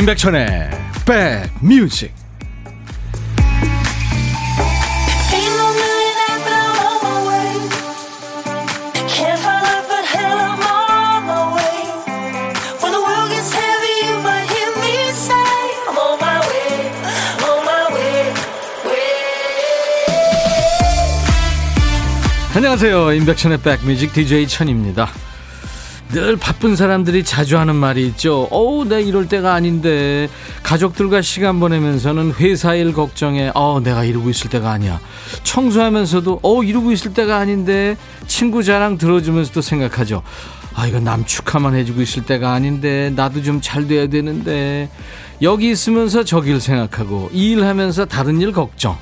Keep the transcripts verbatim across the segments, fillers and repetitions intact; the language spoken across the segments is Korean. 임백천의 백뮤직. 안녕하세요, 임백천의 백뮤직 디제이 천입니다. 늘 바쁜 사람들이 자주 하는 말이 있죠. 어우, 내가 이럴 때가 아닌데. 가족들과 시간 보내면서는 회사 일 걱정에 어 내가 이러고 있을 때가 아니야. 청소하면서도 어 이러고 있을 때가 아닌데. 친구 자랑 들어주면서도 생각하죠. 아, 이거 남 축하만 해주고 있을 때가 아닌데. 나도 좀 잘 돼야 되는데. 여기 있으면서 저길 생각하고, 이 일하면서 다른 일 걱정,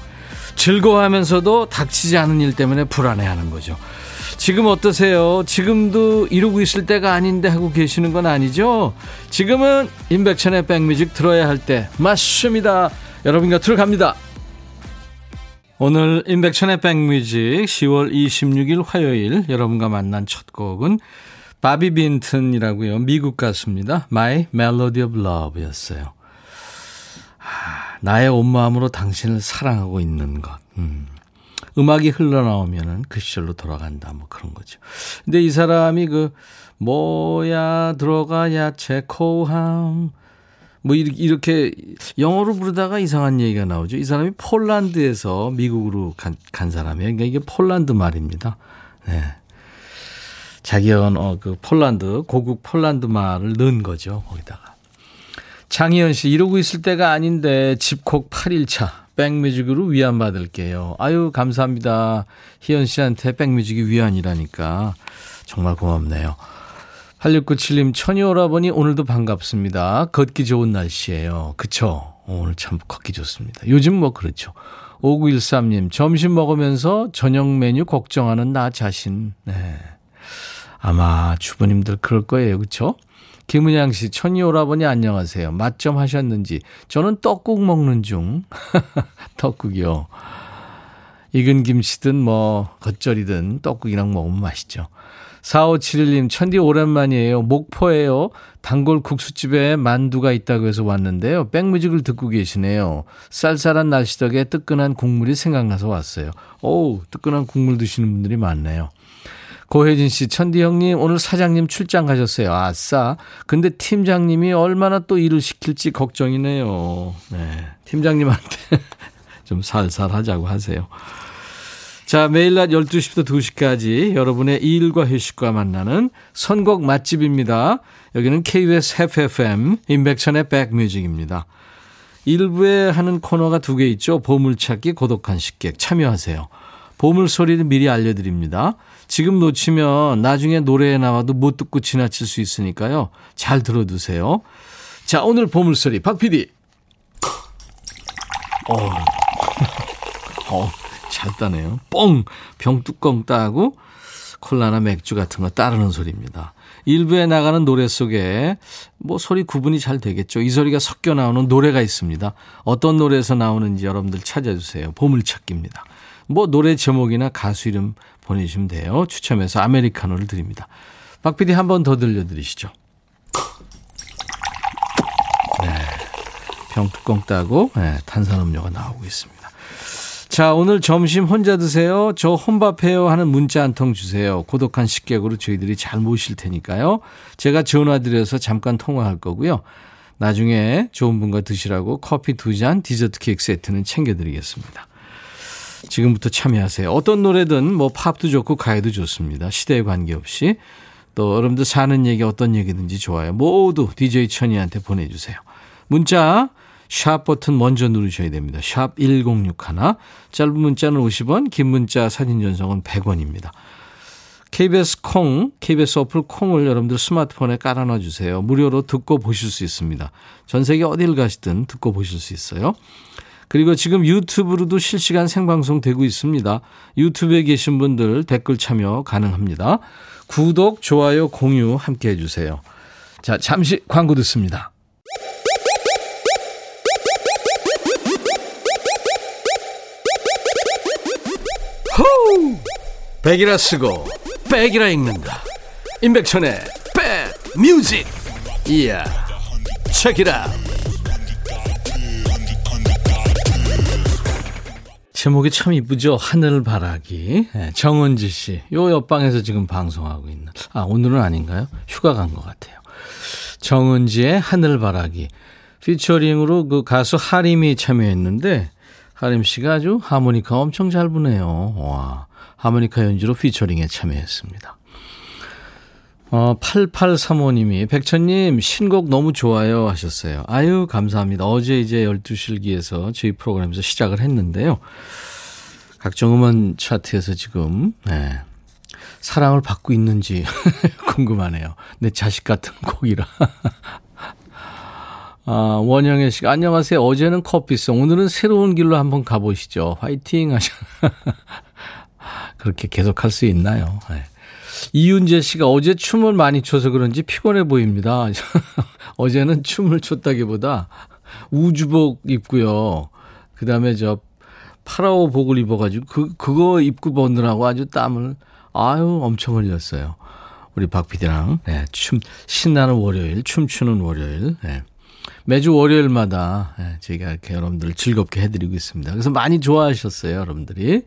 즐거워하면서도 닥치지 않은 일 때문에 불안해하는 거죠. 지금 어떠세요? 지금도 이러고 있을 때가 아닌데 하고 계시는 건 아니죠? 지금은 임백천의 백뮤직 들어야 할 때 맞습니다. 여러분 곁으로 갑니다. 오늘 임백천의 백뮤직 시월 이십육일 화요일 여러분과 만난 첫 곡은 바비 빈튼이라고요. 미국 가수입니다. My Melody of Love였어요. 아, 나의 온 마음으로 당신을 사랑하고 있는 것. 음. 음악이 흘러나오면은 그 시절로 돌아간다, 뭐 그런 거죠. 근데 이 사람이 그 뭐야 들어가야 체코함 뭐 이렇게 영어로 부르다가 이상한 얘기가 나오죠. 이 사람이 폴란드에서 미국으로 간, 간 사람이에요. 그러니까 이게 폴란드 말입니다. 네. 자기는 어, 그 폴란드 고국 폴란드 말을 넣은 거죠, 거기다가. 장희연 씨, 이러고 있을 때가 아닌데 집콕 팔일차. 백뮤직으로 위안받을게요. 아유, 감사합니다. 희연 씨한테 백뮤직이 위안이라니까 정말 고맙네요. 팔육구칠님, 천이오라버니 오늘도 반갑습니다. 걷기 좋은 날씨예요. 그쵸? 오늘 참 걷기 좋습니다. 요즘 뭐 그렇죠. 오구일삼님, 점심 먹으면서 저녁 메뉴 걱정하는 나 자신. 네. 아마 주부님들 그럴 거예요. 그쵸? 김은양 씨, 천이 오라버니 안녕하세요. 맛점 하셨는지. 저는 떡국 먹는 중. 떡국이요. 익은 김치든 뭐 겉절이든 떡국이랑 먹으면 맛있죠. 사오칠일님, 천디 오랜만이에요. 목포예요. 단골 국수집에 만두가 있다고 해서 왔는데요. 백뮤직을 듣고 계시네요. 쌀쌀한 날씨 덕에 뜨끈한 국물이 생각나서 왔어요. 오우, 뜨끈한 국물 드시는 분들이 많네요. 고혜진 씨, 천디 형님 오늘 사장님 출장 가셨어요. 아싸. 근데 팀장님이 얼마나 또 일을 시킬지 걱정이네요. 네, 팀장님한테 좀 살살하자고 하세요. 자, 매일 낮 열두시부터 두시까지 여러분의 일과 휴식과 만나는 선곡 맛집입니다. 여기는 케이비에스 에프에프엠 임백천의 백뮤직입니다. 일부에 하는 코너가 두 개 있죠. 보물찾기, 고독한 식객 참여하세요. 보물소리를 미리 알려드립니다. 지금 놓치면 나중에 노래에 나와도 못 듣고 지나칠 수 있으니까요. 잘 들어두세요. 자, 오늘 보물소리 박 피디. 어, 어, 잘 따네요. 뻥! 병뚜껑 따고 콜라나 맥주 같은 거 따르는 소리입니다. 일부에 나가는 노래 속에 뭐 소리 구분이 잘 되겠죠. 이 소리가 섞여 나오는 노래가 있습니다. 어떤 노래에서 나오는지 여러분들 찾아주세요. 보물찾기입니다. 뭐 노래 제목이나 가수 이름 보내주시면 돼요. 추첨해서 아메리카노를 드립니다. 박 피디 한 번 더 들려드리시죠. 네, 병뚜껑 따고 네, 탄산음료가 나오고 있습니다. 자, 오늘 점심 혼자 드세요? 저 혼밥해요? 하는 문자 한 통 주세요. 고독한 식객으로 저희들이 잘 모실 테니까요. 제가 전화드려서 잠깐 통화할 거고요. 나중에 좋은 분과 드시라고 커피 두 잔, 디저트 케이크 세트는 챙겨드리겠습니다. 지금부터 참여하세요. 어떤 노래든 뭐 팝도 좋고 가요도 좋습니다. 시대에 관계없이. 또 여러분들 사는 얘기 어떤 얘기든지 좋아요. 모두 디제이 천이한테 보내주세요. 문자 샵 버튼 먼저 누르셔야 됩니다. 샵 일공육일. 짧은 문자는 오십 원, 긴 문자 사진 전송은 백 원입니다. 케이비에스 콩, 케이비에스 어플 콩을 여러분들 스마트폰에 깔아놔 주세요. 무료로 듣고 보실 수 있습니다. 전 세계 어딜 가시든 듣고 보실 수 있어요. 그리고 지금 유튜브로도 실시간 생방송 되고 있습니다. 유튜브에 계신 분들 댓글 참여 가능합니다. 구독, 좋아요, 공유 함께 해주세요. 자, 잠시 광고 듣습니다. 호우! 백이라 쓰고 백이라 읽는다. 임백천의 백뮤직. 이야, 체키라. 제목이 참 이쁘죠. 하늘바라기. 정은지 씨. 요 옆방에서 지금 방송하고 있는. 아, 오늘은 아닌가요? 휴가 간 것 같아요. 정은지의 하늘바라기. 피처링으로 그 가수 하림이 참여했는데 하림 씨가 아주 하모니카 엄청 잘 부네요. 와, 하모니카 연주로 피처링에 참여했습니다. 어, 팔팔삼오님이 백천님 신곡 너무 좋아요 하셨어요. 아유 감사합니다. 어제 이제 열두 실기에서 저희 프로그램에서 시작을 했는데요. 각종 음원 차트에서 지금 네, 사랑을 받고 있는지 궁금하네요. 내 자식 같은 곡이라. 아, 원영애 씨 안녕하세요. 어제는 커피송 오늘은 새로운 길로 한번 가보시죠. 화이팅 하셨 그렇게 계속 할 수 있나요? 네. 이윤재 씨가 어제 춤을 많이 춰서 그런지 피곤해 보입니다. 어제는 춤을 췄다기보다 우주복 입고요. 그다음에 저 파라오복을 입어가지고 그, 그거 입고 보느라고 아주 땀을 아유 엄청 흘렸어요. 우리 박 피디랑 네, 춤 신나는 월요일 춤추는 월요일 네. 매주 월요일마다 네, 저희가 이렇게 여러분들을 즐겁게 해드리고 있습니다. 그래서 많이 좋아하셨어요 여러분들이.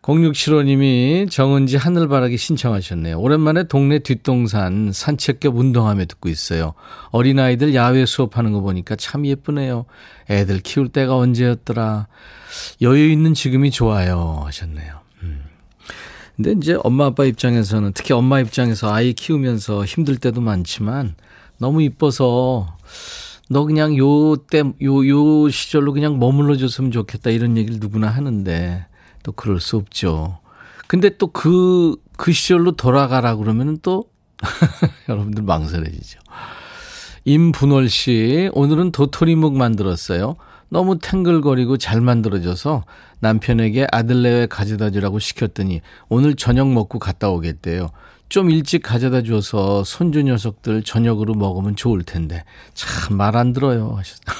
공육칠오님이 정은지 하늘바라기 신청하셨네요. 오랜만에 동네 뒷동산 산책 겸 운동하며 듣고 있어요. 어린아이들 야외 수업하는 거 보니까 참 예쁘네요. 애들 키울 때가 언제였더라. 여유 있는 지금이 좋아요 하셨네요. 음. 근데 이제 엄마 아빠 입장에서는 특히 엄마 입장에서 아이 키우면서 힘들 때도 많지만 너무 이뻐서 너 그냥 요 때, 요, 요 시절로 그냥 머물러 줬으면 좋겠다 이런 얘기를 누구나 하는데 또 그럴 수 없죠. 근데 또 그, 그 시절로 돌아가라 그러면 또 여러분들 망설여지죠. 임분월 씨, 오늘은 도토리묵 만들었어요. 너무 탱글거리고 잘 만들어져서 남편에게 아들내외 가져다 주라고 시켰더니 오늘 저녁 먹고 갔다 오겠대요. 좀 일찍 가져다 줘서 손주 녀석들 저녁으로 먹으면 좋을 텐데 참 말 안 들어요 하셨다.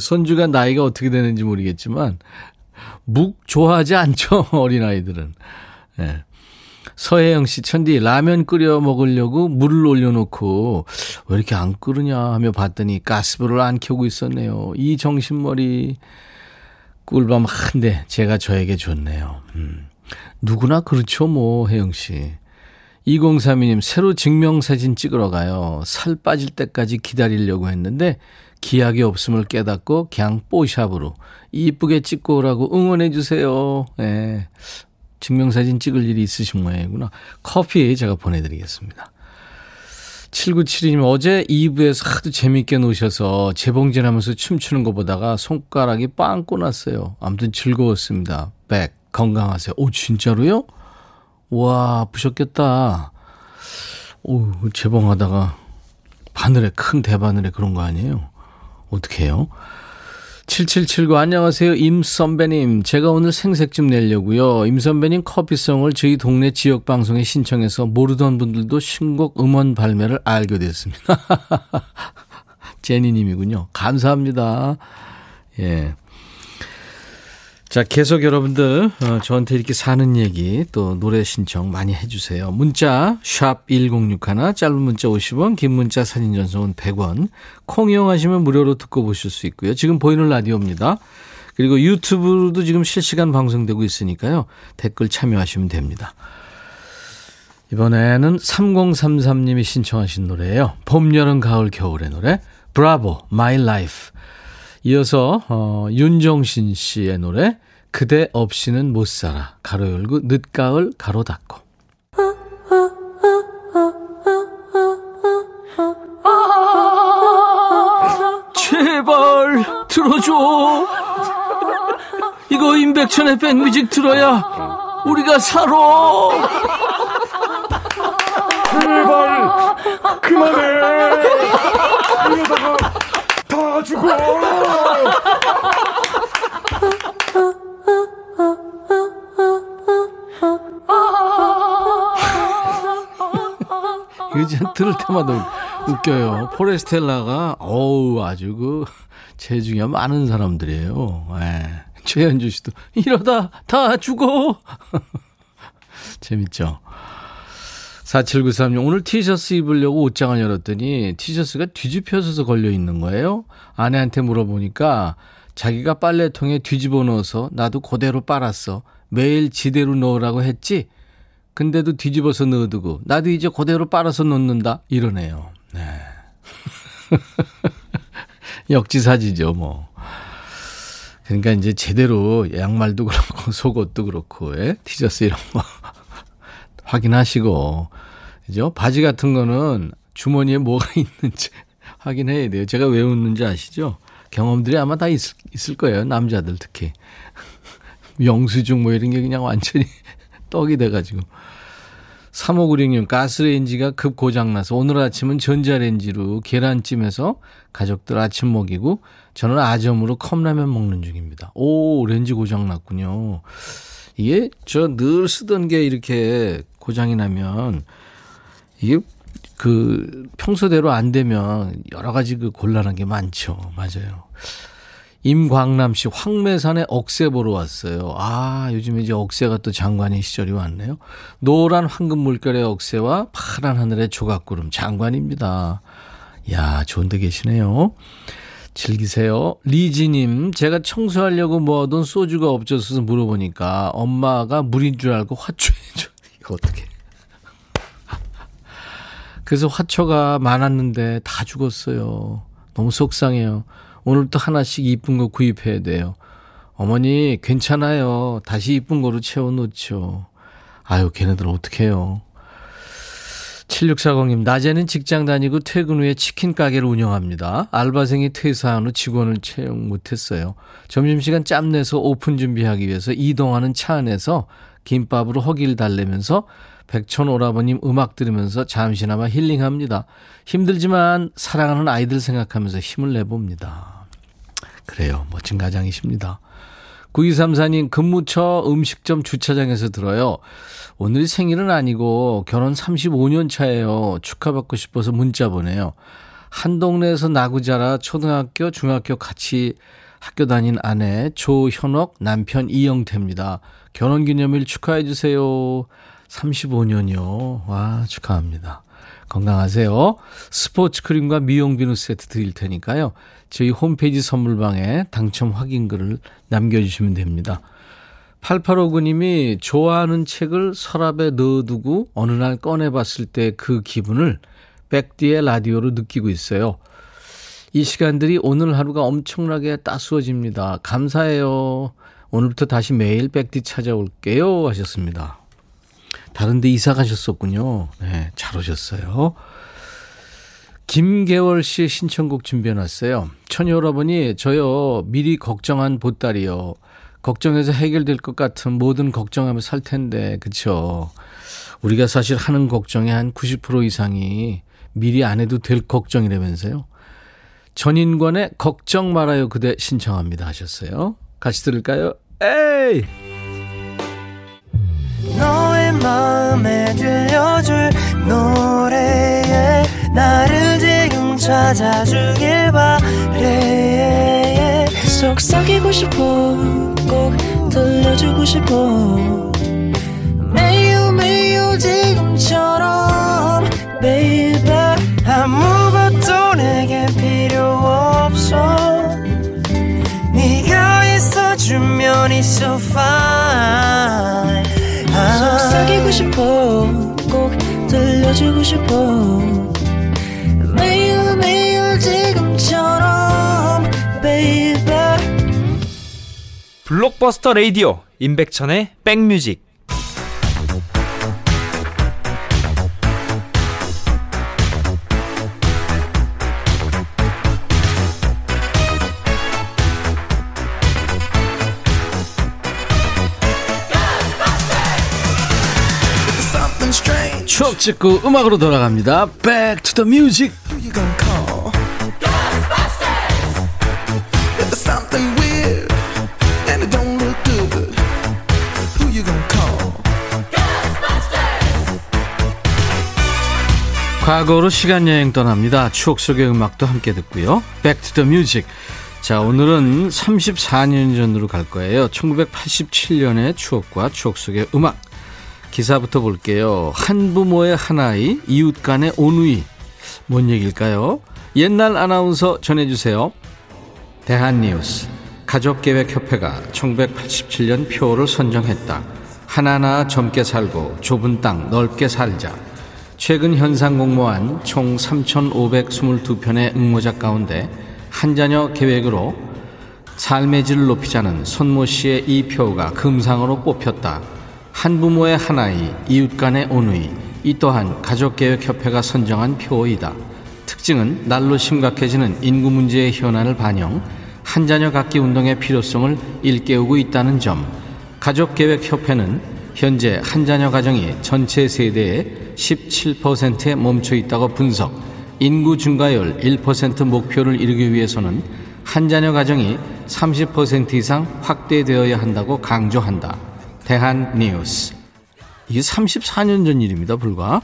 손주가 나이가 어떻게 되는지 모르겠지만 묵 좋아하지 않죠 어린아이들은. 네. 서혜영 씨 천디 라면 끓여 먹으려고 물을 올려놓고 왜 이렇게 안 끓으냐 하며 봤더니 가스불을 안 켜고 있었네요. 이 정신머리 꿀밤 한 대 제가 저에게 줬네요. 음. 누구나 그렇죠 뭐 혜영 씨. 이공삼이님 새로 증명사진 찍으러 가요. 살 빠질 때까지 기다리려고 했는데 기약이 없음을 깨닫고 그냥 뽀샵으로 이쁘게 찍고 오라고 응원해 주세요. 네. 증명사진 찍을 일이 있으신 모양이구나. 커피 제가 보내드리겠습니다. 칠구칠이님 어제 이 부에서 하도 재밌게 노셔서 재봉진하면서 춤추는 거 보다가 손가락이 빵꾸 났어요. 아무튼 즐거웠습니다. 백 건강하세요. 오 진짜로요? 와 아프셨겠다. 오 재봉하다가 바늘에 큰 대바늘에 그런 거 아니에요? 어떡해요? 칠칠칠구 안녕하세요 임선배님. 제가 오늘 생색좀 내려고요. 임선배님 커피송을 저희 동네 지역방송에 신청해서 모르던 분들도 신곡 음원 발매를 알게 됐습니다. 제니님이군요. 감사합니다. 예. 자 계속 여러분들 어, 저한테 이렇게 사는 얘기 또 노래 신청 많이 해주세요. 문자 샵 일공육일 짧은 문자 오십 원 긴 문자 사진 전송은 백 원 콩 이용하시면 무료로 듣고 보실 수 있고요. 지금 보이는 라디오입니다. 그리고 유튜브로도 지금 실시간 방송되고 있으니까요. 댓글 참여하시면 됩니다. 이번에는 삼공삼삼님이 신청하신 노래예요. 봄, 여름, 가을, 겨울의 노래 브라보 마이 라이프. 이어서 어, 윤정신 씨의 노래 그대 없이는 못 살아 가로 열고 늦가을 가로 닫고 제발 들어줘. 이거 임백천의 백뮤직 들어야 우리가 살아. 제발 그만해. 이러다가 다 죽어. 이거 들을 때마다 웃겨요. 포레스텔라가 어우 아주 그 재중이야 많은 사람들이에요. 예. 최현주 씨도 이러다 다 죽어. 재밌죠. 사칠구삼 오늘 티셔츠 입으려고 옷장을 열었더니 티셔츠가 뒤집혀서 걸려있는 거예요. 아내한테 물어보니까 자기가 빨래통에 뒤집어 넣어서 나도 그대로 빨았어. 매일 지대로 넣으라고 했지? 근데도 뒤집어서 넣어두고 나도 이제 그대로 빨아서 넣는다. 이러네요. 네. 역지사지죠 뭐. 그러니까 이제 제대로 양말도 그렇고 속옷도 그렇고 에? 티셔츠 이런 거 확인하시고, 그죠? 바지 같은 거는 주머니에 뭐가 있는지 확인해야 돼요. 제가 왜 웃는지 아시죠? 경험들이 아마 다 있을, 있을 거예요. 남자들 특히. 영수증 뭐 이런 게 그냥 완전히 떡이 돼가지고. 삼오구육 년 가스레인지가 급 고장나서 오늘 아침은 전자레인지로 계란찜해서 가족들 아침 먹이고 저는 아점으로 컵라면 먹는 중입니다. 오, 렌지 고장났군요. 이게 저 늘 쓰던 게 이렇게 고장이 나면 이게 그 평소대로 안 되면 여러 가지 그 곤란한 게 많죠. 맞아요. 임광남 씨, 황매산에 억새 보러 왔어요. 아, 요즘 이제 억새가 또 장관인 시절이 왔네요. 노란 황금 물결의 억새와 파란 하늘의 조각구름, 장관입니다. 이야, 좋은 데 계시네요. 즐기세요. 리지님, 제가 청소하려고 모아둔 소주가 없어서 물어보니까 엄마가 물인 줄 알고 화초해줘. 이거 어떡해. 그래서 화초가 많았는데 다 죽었어요. 너무 속상해요. 오늘부터 하나씩 이쁜 거 구입해야 돼요. 어머니 괜찮아요. 다시 이쁜 거로 채워놓죠. 아유, 걔네들 어떡해요. 칠육사공 님, 낮에는 직장 다니고 퇴근 후에 치킨 가게를 운영합니다. 알바생이 퇴사한 후 직원을 채용 못했어요. 점심시간 짬내서 오픈 준비하기 위해서 이동하는 차 안에서 김밥으로 허기를 달래면서 백천 오라버님 음악 들으면서 잠시나마 힐링합니다. 힘들지만 사랑하는 아이들 생각하면서 힘을 내봅니다. 그래요. 멋진 가장이십니다. 구이삼사 님, 근무처 음식점 주차장에서 들어요. 오늘 생일은 아니고 결혼 삼십오 년 차예요. 축하받고 싶어서 문자 보내요. 한 동네에서 나고 자라 초등학교, 중학교 같이 학교 다닌 아내 조현옥, 남편 이영태입니다. 결혼기념일 축하해 주세요. 삼십오 년이요. 와, 축하합니다. 건강하세요. 스포츠크림과 미용 비누 세트 드릴 테니까요. 저희 홈페이지 선물방에 당첨 확인글을 남겨주시면 됩니다. 팔팔오구 님이 좋아하는 책을 서랍에 넣어두고 어느 날 꺼내봤을 때 그 기분을 백디의 라디오로 느끼고 있어요. 이 시간들이 오늘 하루가 엄청나게 따스워집니다. 감사해요. 오늘부터 다시 매일 백디 찾아올게요. 하셨습니다. 다른 데 이사 가셨었군요. 네, 잘 오셨어요. 김계월 씨의 신청곡 준비해놨어요. 천이 여러분이 저요 미리 걱정한 보따리요. 걱정해서 해결될 것 같은 모든 걱정하며 살 텐데, 그렇죠? 우리가 사실 하는 걱정의 한 구십 퍼센트 이상이 미리 안 해도 될 걱정이라면서요. 전인권의 걱정 말아요 그대 신청합니다 하셨어요. 같이 들을까요? 에이! 너의 마음에 들려줄 노래에 나를 지금 찾아주길 바래. 속삭이고 싶어, 꼭 들려주고 싶어. 매우 매우 지금처럼 baby, 아무것도 내게 필요 없어. 네가 있어주면 it's so fine. 속삭이고 싶어, 꼭 들려주고 싶어. 매일 매일 지금처럼 baby. 블록버스터 라디오 임백천의 백뮤직. 추억 찍고 음악으로 돌아갑니다. Back to the music. 과거로 시간여행 떠납니다. 추억 속의 음악도 함께 듣고요. Back to the music. 자, 오늘은 삼십사 년 전으로 갈 거예요. 천구백팔십칠 년의 추억과 추억 속의 음악. 기사부터 볼게요. 한 부모의 한 아이, 이웃 간의 온우이. 뭔 얘기일까요? 옛날 아나운서 전해주세요. 대한뉴스. 가족계획협회가 천구백팔십칠 년 표어를 선정했다. 하나하나 젊게 살고 좁은 땅 넓게 살자. 최근 현상 공모한 총 삼천오백이십이 편의 응모작 가운데 한 자녀 계획으로 삶의 질을 높이자는 손모 씨의 이 표가 금상으로 뽑혔다. 한 부모의 한 아이, 이웃 간의 온의, 이 또한 가족계획협회가 선정한 표어이다. 특징은 날로 심각해지는 인구 문제의 현안을 반영, 한 자녀 갖기 운동의 필요성을 일깨우고 있다는 점. 가족계획협회는 현재 한 자녀 가정이 전체 세대의 십칠 퍼센트에 멈춰 있다고 분석, 인구 증가율 일 퍼센트 목표를 이루기 위해서는 한 자녀 가정이 삼십 퍼센트 이상 확대되어야 한다고 강조한다. 대한뉴스. 이게 삼십사 년 전 일입니다. 불과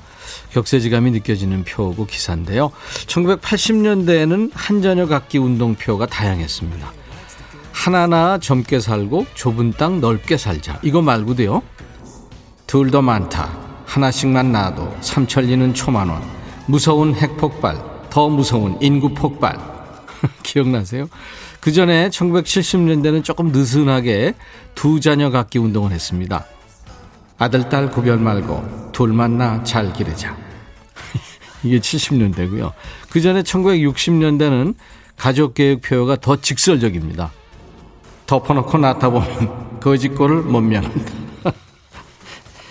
격세지감이 느껴지는 표고 기사인데요. 천구백팔십 년대에는 한 자녀 갖기 운동표가 다양했습니다. 하나하나 젊게 살고 좁은 땅 넓게 살자, 이거 말고도요, 둘 더 많다, 하나씩만 낳아도 삼천리는 초만원, 무서운 핵폭발, 더 무서운 인구 폭발. 기억나세요? 그 전에 천구백칠십 년대는 조금 느슨하게 두 자녀 갖기 운동을 했습니다. 아들, 딸 구별 말고 둘만 낳아 잘 기르자. 이게 칠십 년대고요. 그 전에 천구백육십 년대는 가족계획표가 더 직설적입니다. 덮어놓고 낳다 보면 거짓꼴을 못 면한다.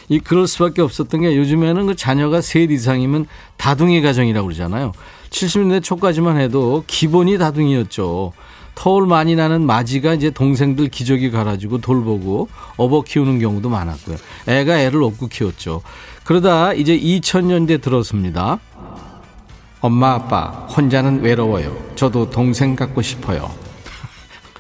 이 그럴 수밖에 없었던 게, 요즘에는 그 자녀가 셋 이상이면 다둥이 가정이라고 그러잖아요. 칠십 년대 초까지만 해도 기본이 다둥이였죠. 터울 많이 나는 마지가 이제 동생들 기저귀 갈아주고 돌보고 업어 키우는 경우도 많았고요. 애가 애를 업고 키웠죠. 그러다 이제 이천 년대 들었습니다. 엄마 아빠 혼자는 외로워요. 저도 동생 갖고 싶어요.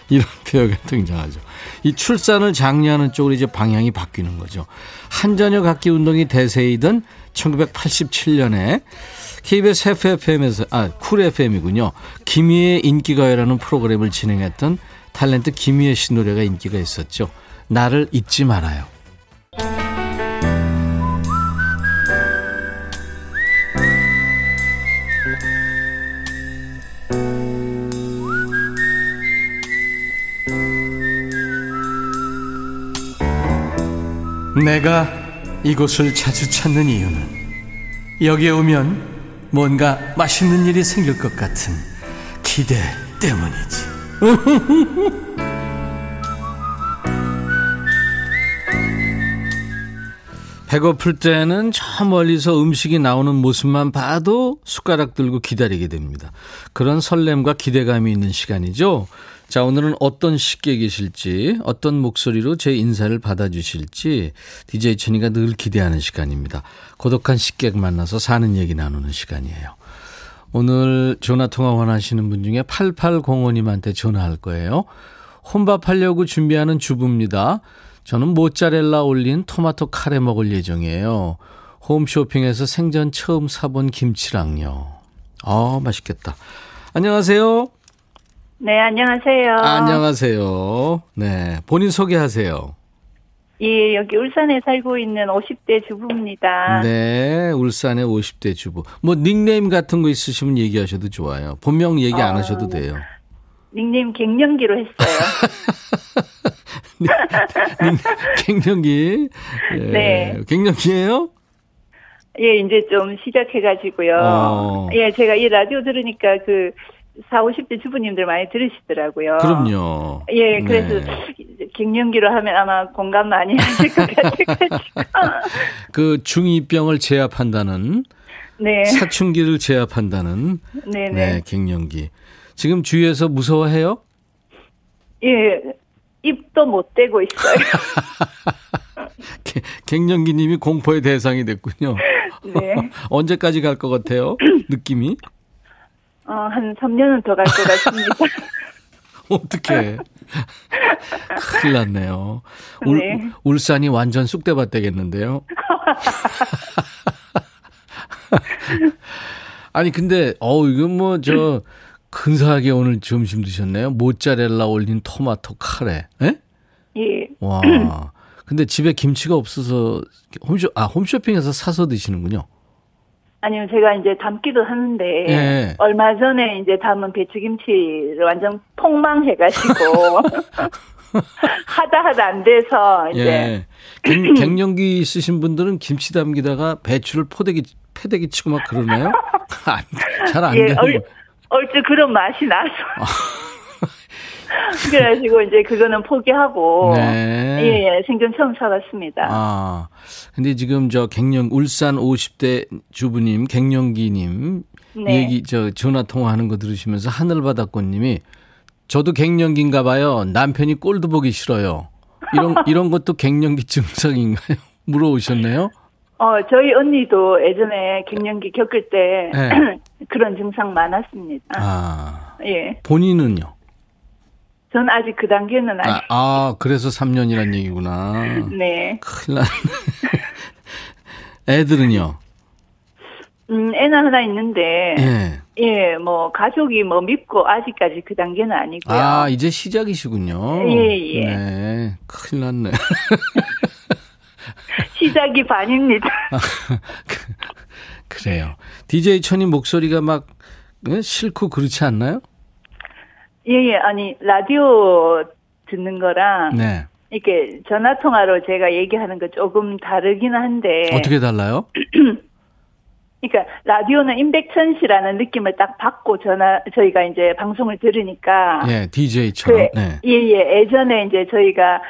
이런 표현이 등장하죠. 이 출산을 장려하는 쪽으로 이제 방향이 바뀌는 거죠. 한 자녀 갖기 운동이 대세이던 천구백팔십칠 년에 케이비에스 에프에프엠에서, 아, 쿨 에프엠이군요. 김희애 인기가요라는 프로그램을 진행했던 탤런트 김희애 씨 노래가 인기가 있었죠. 나를 잊지 말아요. 내가 이곳을 자주 찾는 이유는 여기에 오면 뭔가 맛있는 일이 생길 것 같은 기대 때문이지. 배고플 때는 저 멀리서 음식이 나오는 모습만 봐도 숟가락 들고 기다리게 됩니다. 그런 설렘과 기대감이 있는 시간이죠. 자, 오늘은 어떤 식객이실지, 어떤 목소리로 제 인사를 받아주실지 디제이 천이가 늘 기대하는 시간입니다. 고독한 식객 만나서 사는 얘기 나누는 시간이에요. 오늘 전화통화 원하시는 분 중에 팔팔공오 님한테 전화할 거예요. 혼밥하려고 준비하는 주부입니다. 저는 모짜렐라 올린 토마토 카레 먹을 예정이에요. 홈쇼핑에서 생전 처음 사본 김치랑요. 아, 맛있겠다. 안녕하세요. 네, 안녕하세요. 아, 안녕하세요. 네, 본인 소개하세요. 예, 여기 울산에 살고 있는 오십 대 주부입니다. 네, 울산의 오십 대 주부. 뭐 닉네임 같은 거 있으시면 얘기하셔도 좋아요. 본명 얘기 안 하셔도 돼요. 어, 닉네임 갱년기로 했어요. 갱년기. 예, 네. 갱년기예요? 예, 이제 좀 시작해가지고요. 어. 예, 제가 이 라디오 들으니까 그 사오십 대 주부님들 많이 들으시더라고요. 그럼요. 예, 그래서 네. 갱년기로 하면 아마 공감 많이 하실 것 같아가지고. 그 중이병을 제압한다는, 네, 사춘기를 제압한다는, 네네, 네, 갱년기. 지금 주위에서 무서워해요? 예, 입도 못 대고 있어요. 갱년기님이 공포의 대상이 됐군요. 네. 언제까지 갈 것 같아요? 느낌이? 어, 한 삼 년은 더 갈 것 같습니다. 어떡해. 큰일 났네요. 울, 네. 울산이 완전 쑥대밭 되겠는데요. 아니, 근데, 어우, 이건 뭐, 저, 근사하게 오늘 점심 드셨네요. 모짜렐라 올린 토마토 카레. 예? 예. 와. 근데 집에 김치가 없어서 홈쇼, 아, 홈쇼핑에서 사서 드시는군요. 아니요, 제가 이제 담기도 하는데, 네. 얼마 전에 이제 담은 배추김치를 완전 폭망해가지고, 하다 하다 안 돼서, 이제. 예. 갱, 갱년기 있으신 분들은 김치 담기다가 배추를 포대기, 패대기 치고 막 그러나요? 잘 안 돼요. 예, 얼, 얼추 그런 맛이 나서. 그래가지고 이제 그거는 포기하고 네. 예, 생전 처음 사봤습니다. 아, 근데 지금 저 갱년 울산 오십 대 주부님, 갱년기님 네. 얘기 저 전화 통화하는 거 들으시면서 하늘바닷꽃님이 저도 갱년기인가봐요. 남편이 꼴도 보기 싫어요. 이런 이런 것도 갱년기 증상인가요? 물어오셨네요. 어, 저희 언니도 예전에 갱년기 겪을 때 네. 그런 증상 많았습니다. 아, 예. 본인은요? 전 아직 그 단계는 아니에요. 아, 아, 그래서 삼 년이란 얘기구나. 네. 큰일 났네. 애들은요? 음, 애는 하나 있는데, 예. 예, 뭐, 가족이 뭐 믿고 아직까지 그 단계는 아니고요. 아, 이제 시작이시군요. 예, 예. 네. 큰일 났네. 시작이 반입니다. 아, 그, 그래요. 디제이 천님 목소리가 막 응? 싫고 그렇지 않나요? 예예 예, 아니 라디오 듣는 거랑 네. 이렇게 전화 통화로 제가 얘기하는 거 조금 다르긴 한데 어떻게 달라요? 그러니까 라디오는 임백천 씨라는 느낌을 딱 받고 전화 저희가 이제 방송을 들으니까 예 디제이처럼 그, 네. 예예 예전에 이제 저희가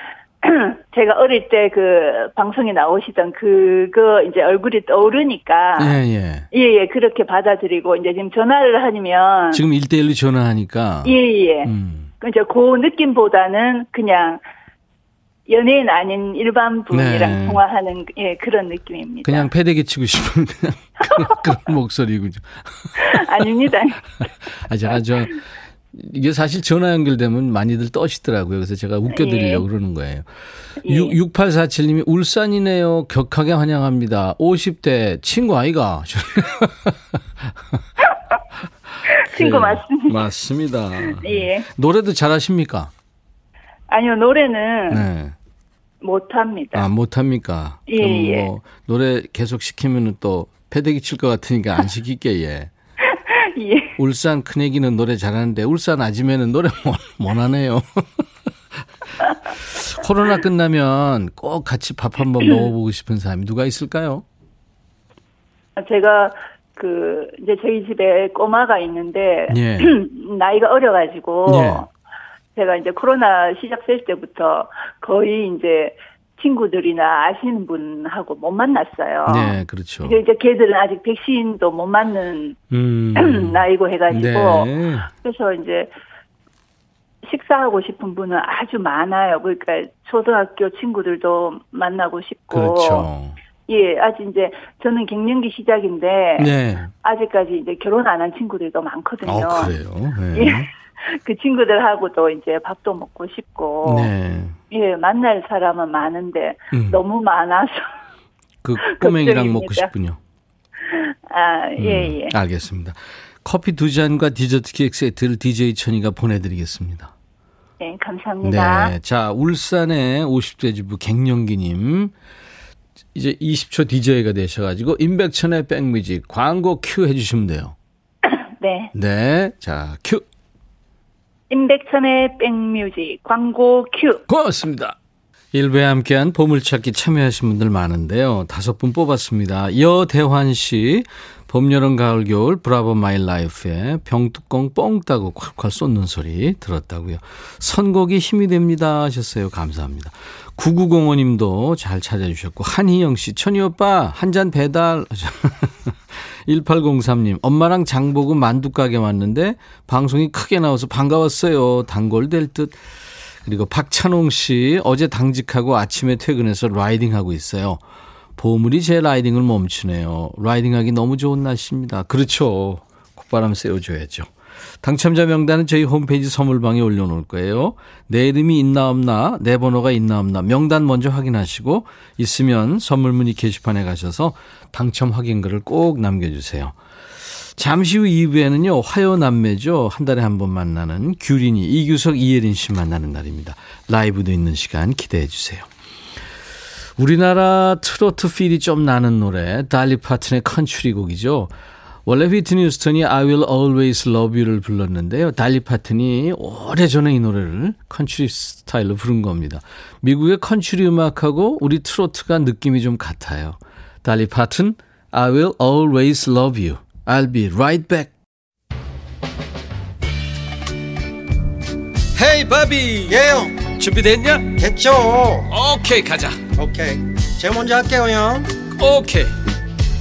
제가 어릴 때 그 방송에 나오시던 그거 이제 얼굴이 떠오르니까 예예 예예 예, 그렇게 받아들이고 이제 지금 전화를 하면 지금 일대일로 전화하니까 예예 음. 그러니까 그 느낌보다는 그냥 연예인 아닌 일반 분이랑 네. 통화하는 예 그런 느낌입니다. 그냥 패대기 치고 싶은 그냥 그런, 그런 목소리군요. 아닙니다. 아 제가 저 이게 사실 전화 연결되면 많이들 떠시더라고요. 그래서 제가 웃겨드리려고 예. 그러는 거예요. 예. 육팔사칠님이 울산이네요. 격하게 환영합니다. 오십 대 친구 아이가. 친구 네, 맞습니다. 맞습니다. 예. 노래도 잘하십니까? 아니요. 노래는 네. 못합니다. 아, 못합니까? 예. 그럼 뭐 노래 계속 시키면 또 패대기 칠 것 같으니까 안 시킬게. 예. 예. 울산 큰애기는 노래 잘하는데 울산 아지매는 노래 못하네요. 코로나 끝나면 꼭 같이 밥 한번 먹어보고 싶은 사람이 누가 있을까요? 제가 그 이제 저희 집에 꼬마가 있는데 예. 나이가 어려가지고 예. 제가 이제 코로나 시작될 때부터 거의 이제 친구들이나 아시는 분하고 못 만났어요. 네, 그렇죠. 이제 걔들은 아직 백신도 못 맞는 음. 나이고 해가지고 네. 그래서 이제 식사하고 싶은 분은 아주 많아요. 그러니까 초등학교 친구들도 만나고 싶고, 그렇죠. 예, 아직 이제 저는 갱년기 시작인데 네. 아직까지 이제 결혼 안 한 친구들도 많거든요. 아, 그래요. 네. 예. 그 친구들하고도 이제 밥도 먹고 싶고, 네. 예, 만날 사람은 많은데, 음. 너무 많아서. 그 꼬맹이랑 먹고 싶군요. 아, 예, 음, 예. 알겠습니다. 커피 두 잔과 디저트 케이크 세트를 디제이 천이가 보내드리겠습니다. 네, 감사합니다. 네. 자, 울산의 오십 대 주부 갱년기님. 이제 이십 초 디제이가 되셔가지고, 임백천의 백뮤직 광고 큐 해주시면 돼요. 네. 네. 자, 큐. 임백천의 백뮤직 광고 큐. 고맙습니다. 일부에 함께한 보물찾기 참여하신 분들 많은데요. 다섯 분 뽑았습니다. 여대환 씨, 봄, 여름, 가을, 겨울, 브라보 마이 라이프에 병뚜껑 뻥 따고 콸콸 쏟는 소리 들었다고요. 선곡이 힘이 됩니다 하셨어요. 감사합니다. 구구공오님도 잘 찾아주셨고 한희영 씨, 천희 오빠 한 잔 배달. 일팔공삼님 엄마랑 장보고 만두 가게 왔는데 방송이 크게 나와서 반가웠어요. 단골될 듯. 그리고 박찬홍 씨 어제 당직하고 아침에 퇴근해서 라이딩하고 있어요. 보물이 제 라이딩을 멈추네요. 라이딩하기 너무 좋은 날씨입니다. 그렇죠. 콧바람 쐬어줘야죠. 당첨자 명단은 저희 홈페이지 선물방에 올려놓을 거예요. 내 이름이 있나 없나, 내 번호가 있나 없나 명단 먼저 확인하시고 있으면 선물 문의 게시판에 가셔서 당첨 확인글을 꼭 남겨주세요. 잠시 후 이 부에는요. 화요남매죠. 한 달에 한 번 만나는 규린이, 이규석, 이예린 씨 만나는 날입니다. 라이브도 있는 시간 기대해 주세요. 우리나라 트로트 필이 좀 나는 노래 달리 파튼의 컨츄리 곡이죠. 원래 휘트니 휴스턴이 I will always love you를 불렀는데요. 달리 파튼이 오래전에 이 노래를 컨츄리 스타일로 부른 겁니다. 미국의 컨츄리 음악하고 우리 트로트가 느낌이 좀 같아요. 달리 파튼 I will always love you. I'll be right back. 헤이 바비. 예요. 준비됐냐? 됐죠. 오케이 okay, 가자. 오케이. Okay. 제가 먼저 할게요 형. 오케이. Okay.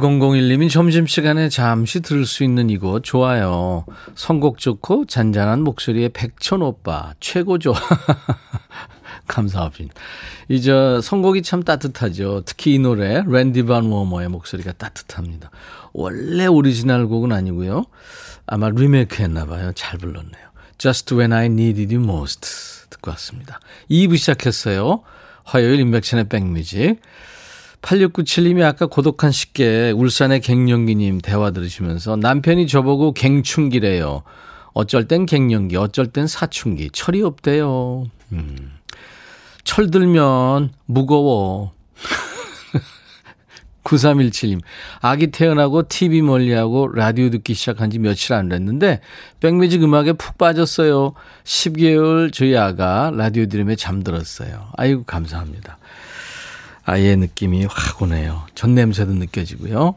천일 님이 점심시간에 잠시 들을 수 있는 이곳 좋아요. 선곡 좋고 잔잔한 목소리의 백천 오빠 최고죠. 감사합니다. 이제 선곡이 참 따뜻하죠. 특히 이 노래 랜디 반 워머의 목소리가 따뜻합니다. 원래 오리지널 곡은 아니고요. 아마 리메이크 했나 봐요. 잘 불렀네요. Just when I needed you most 듣고 왔습니다. 이 부 시작했어요. 화요일 임백천의 백뮤직. 팔육구칠 님이 아까 고독한 식객 울산의 갱년기님 대화 들으시면서 남편이 저보고 갱충기래요. 어쩔 땐 갱년기 어쩔 땐 사춘기 철이 없대요. 음. 철들면 무거워. 구삼일칠 님 아기 태어나고 티비 멀리하고 라디오 듣기 시작한 지 며칠 안 됐는데 백뮤직 음악에 푹 빠졌어요. 십 개월 저희 아가 라디오 들으며 잠들었어요. 아이고 감사합니다. 아이의 느낌이 확 오네요. 전 냄새도 느껴지고요.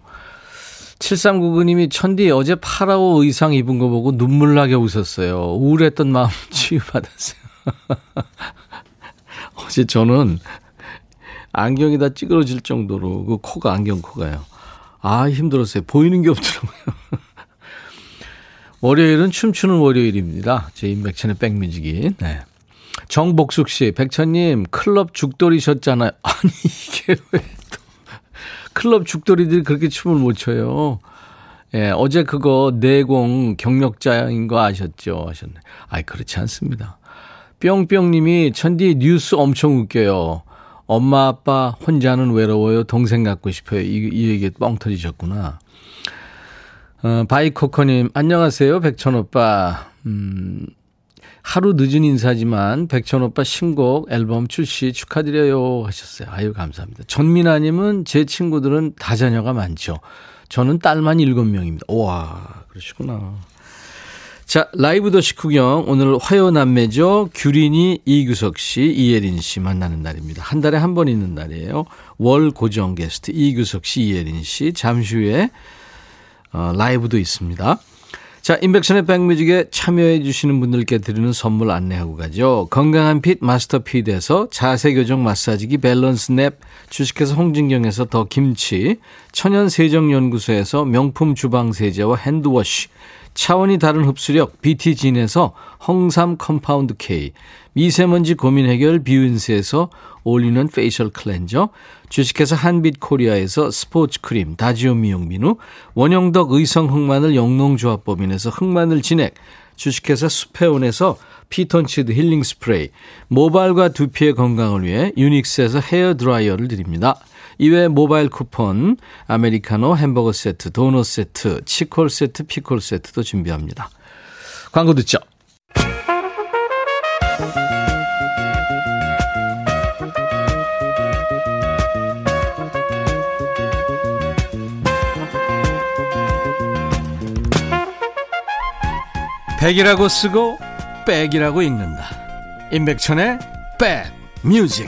칠삼구구 님이 천디 어제 파라오 의상 입은 거 보고 눈물 나게 웃었어요. 우울했던 마음 치유받았어요. 어제 저는 안경이 다 찌그러질 정도로 그 코가 안경 코가요. 아 힘들었어요. 보이는 게 없더라고요. 월요일은 춤추는 월요일입니다. 제 임백천의 백뮤직이. 네. 정복숙 씨, 백천님 클럽 죽돌이셨잖아요. 아니 이게 왜 또 클럽 죽돌이들이 그렇게 춤을 못 춰요. 예, 어제 그거 내공 경력자인 거 아셨죠? 하셨네. 아이 그렇지 않습니다. 뿅뿅님이 천디 뉴스 엄청 웃겨요. 엄마 아빠 혼자는 외로워요. 동생 갖고 싶어요. 이, 이 얘기 뻥 터지셨구나. 어, 바이코커님 안녕하세요 백천오빠. 음, 하루 늦은 인사지만 백천오빠 신곡 앨범 출시 축하드려요 하셨어요. 아유 감사합니다. 전민아님은 제 친구들은 다 자녀가 많죠. 저는 딸만 일곱 명입니다. 우와 그러시구나. 자, 라이브 도시 구경. 오늘 화요 남매죠. 규린이, 이규석 씨, 이예린 씨 만나는 날입니다. 한 달에 한 번 있는 날이에요. 월 고정 게스트 이규석 씨, 이예린 씨. 잠시 후에 어, 라이브도 있습니다. 자, 인백션의 백뮤직에 참여해 주시는 분들께 드리는 선물 안내하고 가죠. 건강한 핏 마스터핏에서 자세교정 마사지기 밸런스 냅, 주식회사 홍진경에서 더 김치, 천연세정연구소에서 명품 주방세제와 핸드워시, 차원이 다른 흡수력 비티진에서 홍삼 컴파운드 K, 미세먼지 고민 해결 비윤세에서 올리는 페이셜 클렌저, 주식회사 한빛코리아에서 스포츠 크림 다지오 미용 비누, 원형덕 의성 흑마늘 영농조합법인에서 흑마늘 진액, 주식회사 수페온에서 피톤치드 힐링 스프레이, 모발과 두피의 건강을 위해 유닉스에서 헤어 드라이어를 드립니다. 이외에 모바일 쿠폰, 아메리카노, 햄버거 세트, 도넛 세트, 치콜 세트, 피콜 세트도 준비합니다. 광고 듣죠. 백이라고 쓰고 백이라고 읽는다. 임백천의 백뮤직.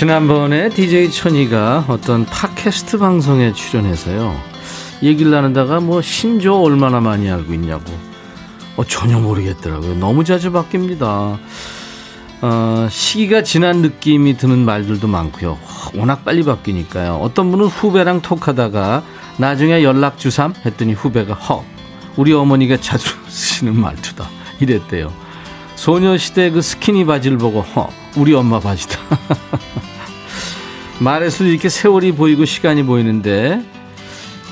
지난번에 디제이 천이가 어떤 팟캐스트 방송에 출연해서요, 얘기를 나누다가 뭐 신조 얼마나 많이 알고 있냐고, 어, 전혀 모르겠더라고요. 너무 자주 바뀝니다. 어, 시기가 지난 느낌이 드는 말들도 많고요. 워낙 빨리 바뀌니까요. 어떤 분은 후배랑 톡하다가 나중에 연락 주삼 했더니 후배가 허, 우리 어머니가 자주 쓰시는 말투다 이랬대요. 소녀시대 그 스키니 바지를 보고 허, 우리 엄마 바지다. 말에서도 이렇게 세월이 보이고 시간이 보이는데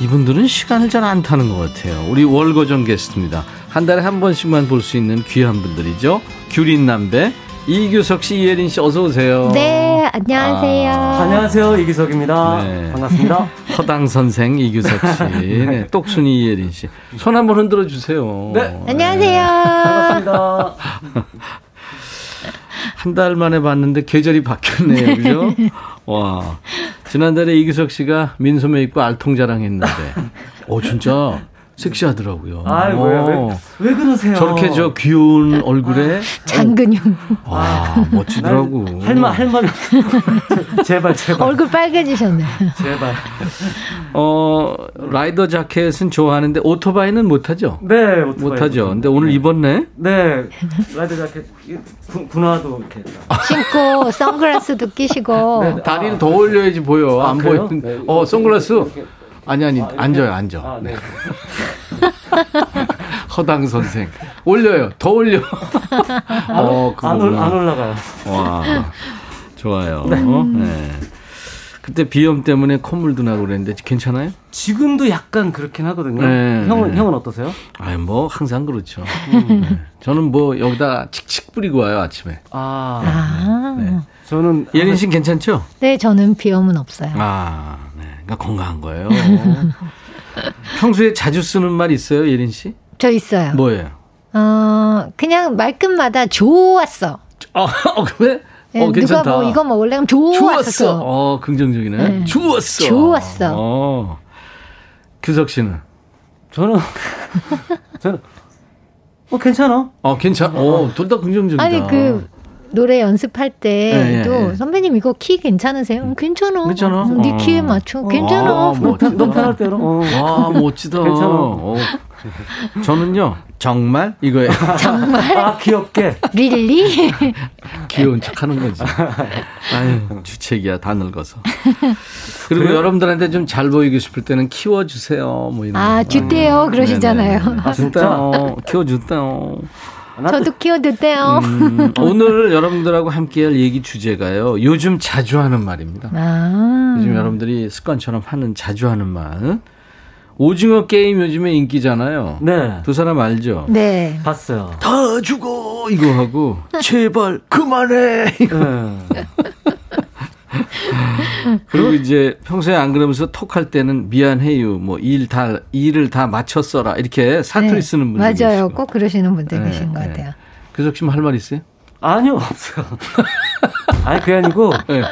이분들은 시간을 잘 안 타는 것 같아요. 우리 월거정 게스트입니다. 한 달에 한 번씩만 볼 수 있는 귀한 분들이죠. 규린남배 이규석 씨, 이혜린 씨, 어서 오세요. 네, 안녕하세요. 아, 안녕하세요, 이규석입니다. 네. 반갑습니다. 허당 선생 이규석 씨, 네, 똑순이 이혜린 씨, 손 한번 흔들어 주세요. 네, 네. 안녕하세요. 반갑습니다. 한 달 만에 봤는데 계절이 바뀌었네요, 그죠? 와, 지난달에 이규석 씨가 민소매 입고 알통자랑 했는데, 오 진짜. 섹시하더라고요. 아이고, 왜, 왜 그러세요? 저렇게 저 귀여운 얼굴에. 장근육. 와, 멋지더라고. 할말, 할말. 제발, 제발. 얼굴 빨개지셨네. 제발. 어, 라이더 자켓은 좋아하는데 오토바이는 못하죠? 네, 오토바이. 못하죠. 근데 오늘 네. 입었네? 네. 라이더 자켓, 구, 군화도 이렇게. 신고, 선글라스도 끼시고. 네, 다리를 아, 더 그래서. 올려야지 보여. 아, 안 보여. 네, 어, 선글라스. 이렇게. 아니 아니 아, 앉아요 앉아. 아, 네. 허당 선생 올려요 더 올려. 안, 어, 안, 올, 안 올라가요. 와 좋아요. 네. 네. 그때 비염 때문에 콧물도 나고 그랬는데 괜찮아요? 지금도 약간 그렇긴 하거든요. 네, 형은 네. 형은 어떠세요? 아니 뭐 항상 그렇죠. 음. 네. 저는 뭐 여기다 칙칙 뿌리고 와요 아침에. 아 네. 네. 네. 저는 예린 씨는 괜찮죠? 네 저는 비염은 없어요. 아 네. 건강한 거예요. 평소에 자주 쓰는 말 있어요, 예린 씨? 저 있어요. 뭐예요? 어, 그냥 말끝마다 좋았어. 아, 어, 그래? 네, 어, 괜찮다. 누가 뭐 이거 먹을래? 좋았어. 좋았어. 어, 긍정적이네. 네. 좋았어. 좋았어. 어. 규석 씨는? 저는 저는 어, 괜찮아. 어, 괜찮아. 어, 둘 다 긍정적이다. 아니, 그 노래 연습할 때도 예, 예, 예. 선배님 이거 키 괜찮으세요? 음, 괜찮아. 괜찮아. 음, 네 키에 맞춰. 어. 괜찮아. 아, 너 편할 대로. 어. 아 멋지다. 괜찮아. 어. 저는요 정말 이거예요. 정말. 아 귀엽게. 릴리. 귀여운 척하는 거지. 아유 주책이야 다 늙어서. 그리고 그래요? 여러분들한테 좀 잘 보이고 싶을 때는 키워주세요. 뭐 이런. 아 쥐대요 그러시잖아요. 네네. 아 진짜. 키워줬대요. 저도 키워드대요. 음, 오늘 여러분들하고 함께할 얘기 주제가요. 요즘 자주 하는 말입니다. 아. 요즘 여러분들이 습관처럼 하는 자주 하는 말. 오징어 게임 요즘에 인기잖아요. 네. 두 사람 알죠? 네. 봤어요. 다 죽어 이거 하고 제발 그만해. 그리고 이제 평소에 안 그러면서 톡할 때는 미안해요. 뭐 일 다 일을 다 마쳤어라 이렇게 사투리 네, 쓰는 분들 계시고. 맞아요. 꼭 그러시는 분들 네, 계신 네. 것 같아요. 그래서 혹시 할 말 있어요? 아니요 없어요. 아니 그게 아니고 네.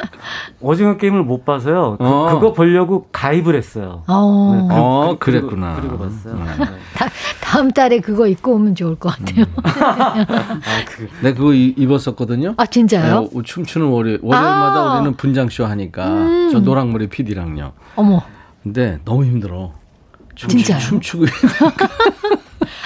오징어 게임을 못 봐서요. 그, 어. 그거 보려고 가입을 했어요. 어, 네, 그, 어 그, 그랬구나. 그리고, 그리고 봤어요. 네. 다, 다음 달에 그거 입고 오면 좋을 것 같아요. 음. 아, 그. 내가 그거 입었었거든요. 아 진짜요? 네, 춤추는 월요일 월요일마다 아. 우리는 분장쇼 하니까 음. 저 노랑머리 피디랑요. 어머. 근데 너무 힘들어. 춤추, 진짜요? 춤추고.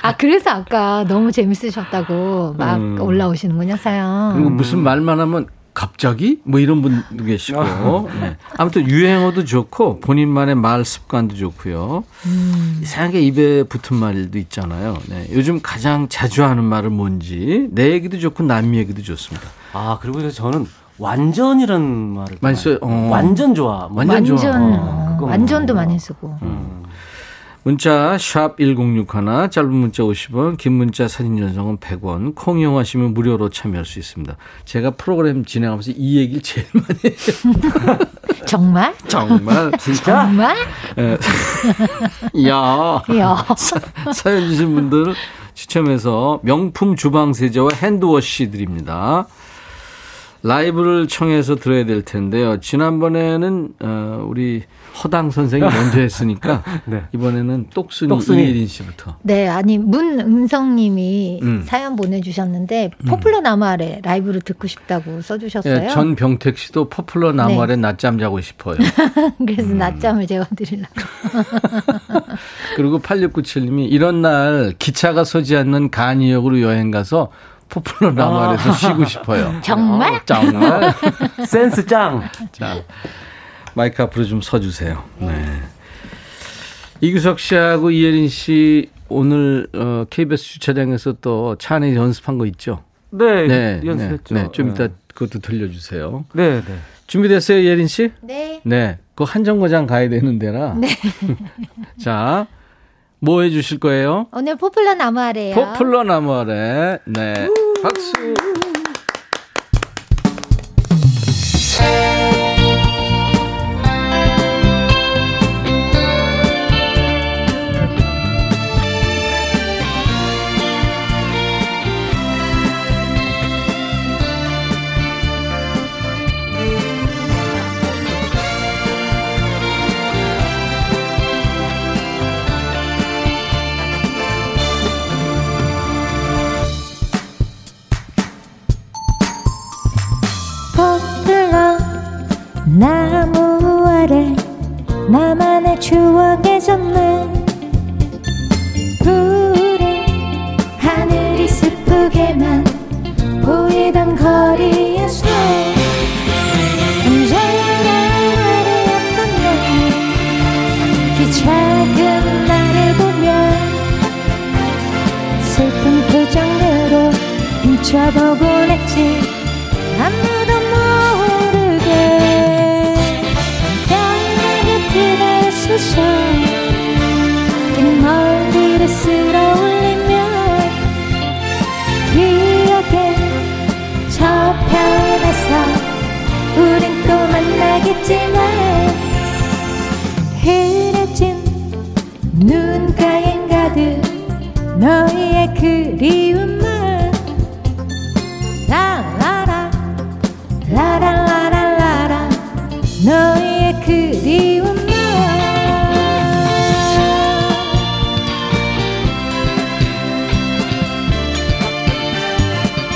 아 그래서 아까 너무 재밌으셨다고 막 음. 올라오시는군요 사연. 그리고 무슨 말만 하면 갑자기 뭐 이런 분도 계시고. 네. 아무튼 유행어도 좋고 본인만의 말 습관도 좋고요. 음. 이상하게 입에 붙은 말도 있잖아요. 네. 요즘 가장 자주 하는 말은 뭔지 내 얘기도 좋고 남 얘기도 좋습니다. 아 그리고 저는 완전이라는 말을 많이 써요. 어. 완전 좋아. 뭐. 완전, 완전 좋아. 어. 어. 완전도 많이 쓰고. 음. 문자 샵 일공육일 짧은 문자 오십 원 긴 문자 사진 전송은 백 원 콩 이용하시면 무료로 참여할 수 있습니다. 제가 프로그램 진행하면서 이 얘기를 제일 많이 해요. 정말? 정말? 진짜? 정말? 야, 야. 사연 주신 분들 추첨해서 명품 주방세제와 핸드워시 드립니다. 라이브를 청해서 들어야 될 텐데요. 지난번에는 어, 우리 허당 선생이 먼저 했으니까 네. 이번에는 똑순이, 똑순이 이혜린 씨부터. 네, 아니 문은성님이 음. 사연 보내주셨는데 포플러 나무 아래 라이브를 듣고 싶다고 써주셨어요. 네, 전병택 씨도 포플러 나무 네. 아래 낮잠 자고 싶어요. 그래서 음. 낮잠을 제가 드리려고. 그리고 팔육구칠님이 이런 날 기차가 서지 않는 간이역으로 여행 가서 포플러 나무 아래서 아. 쉬고 싶어요. 정말? 어, 정말? 센스 짱. 자, 마이크 앞으로 좀 서주세요. 네. 이규석 씨하고 이혜린 씨 오늘 어, 케이비에스 주차장에서 또 차 안에 연습한 거 있죠? 네, 네 연습했죠. 네, 네, 좀 이따 네. 그것도 들려주세요. 네, 네. 준비됐어요, 이혜린 씨? 네. 네, 그 한정거장 가야 되는 데라. 네. 자. 뭐 해 주실 거예요? 오늘 포플러 나무 아래요. 포플러 나무 아래. 네. 박수. 나무 아래 나만의 추억의 전망 푸른 하늘이 슬프게만 보이던 거리에서 언제나 아래였던 날 그 작은 나를 보며 슬픈 표정으로 비춰보곤 했지 아무도 긴 머리를 쓸어 올리며 기억의 저편에서 우린 또 만나겠지만 흐려진 눈가엔 가득 너의 그리움만 라라라 라라라라라 너의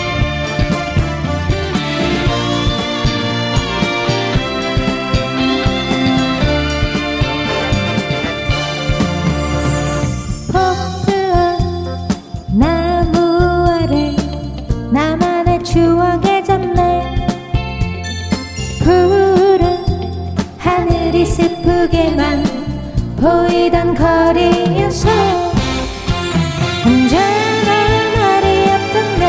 그리움 슬프게만 보이던 거리에서 언제나 말이었던 날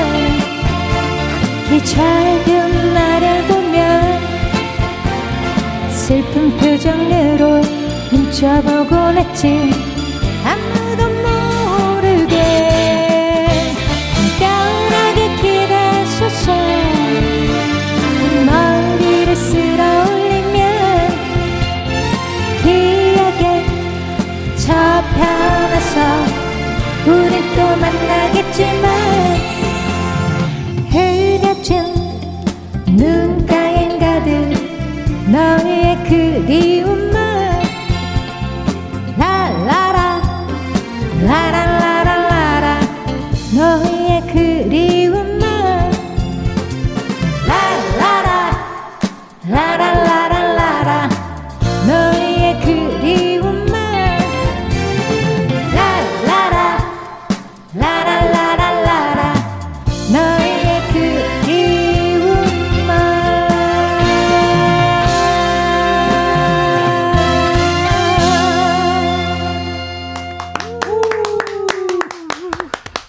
이 작은 나를 보면 슬픈 표정으로 훔쳐보곤 했지 아무도 모르게 가을하게 길에 서서 머리를 쓸어 우린 또 만나겠지만 흐려진 눈가엔 가득 너의 그리움만 라라라 라라라라라 너의 그리움만 라라라 라라라라라 너의 그리움만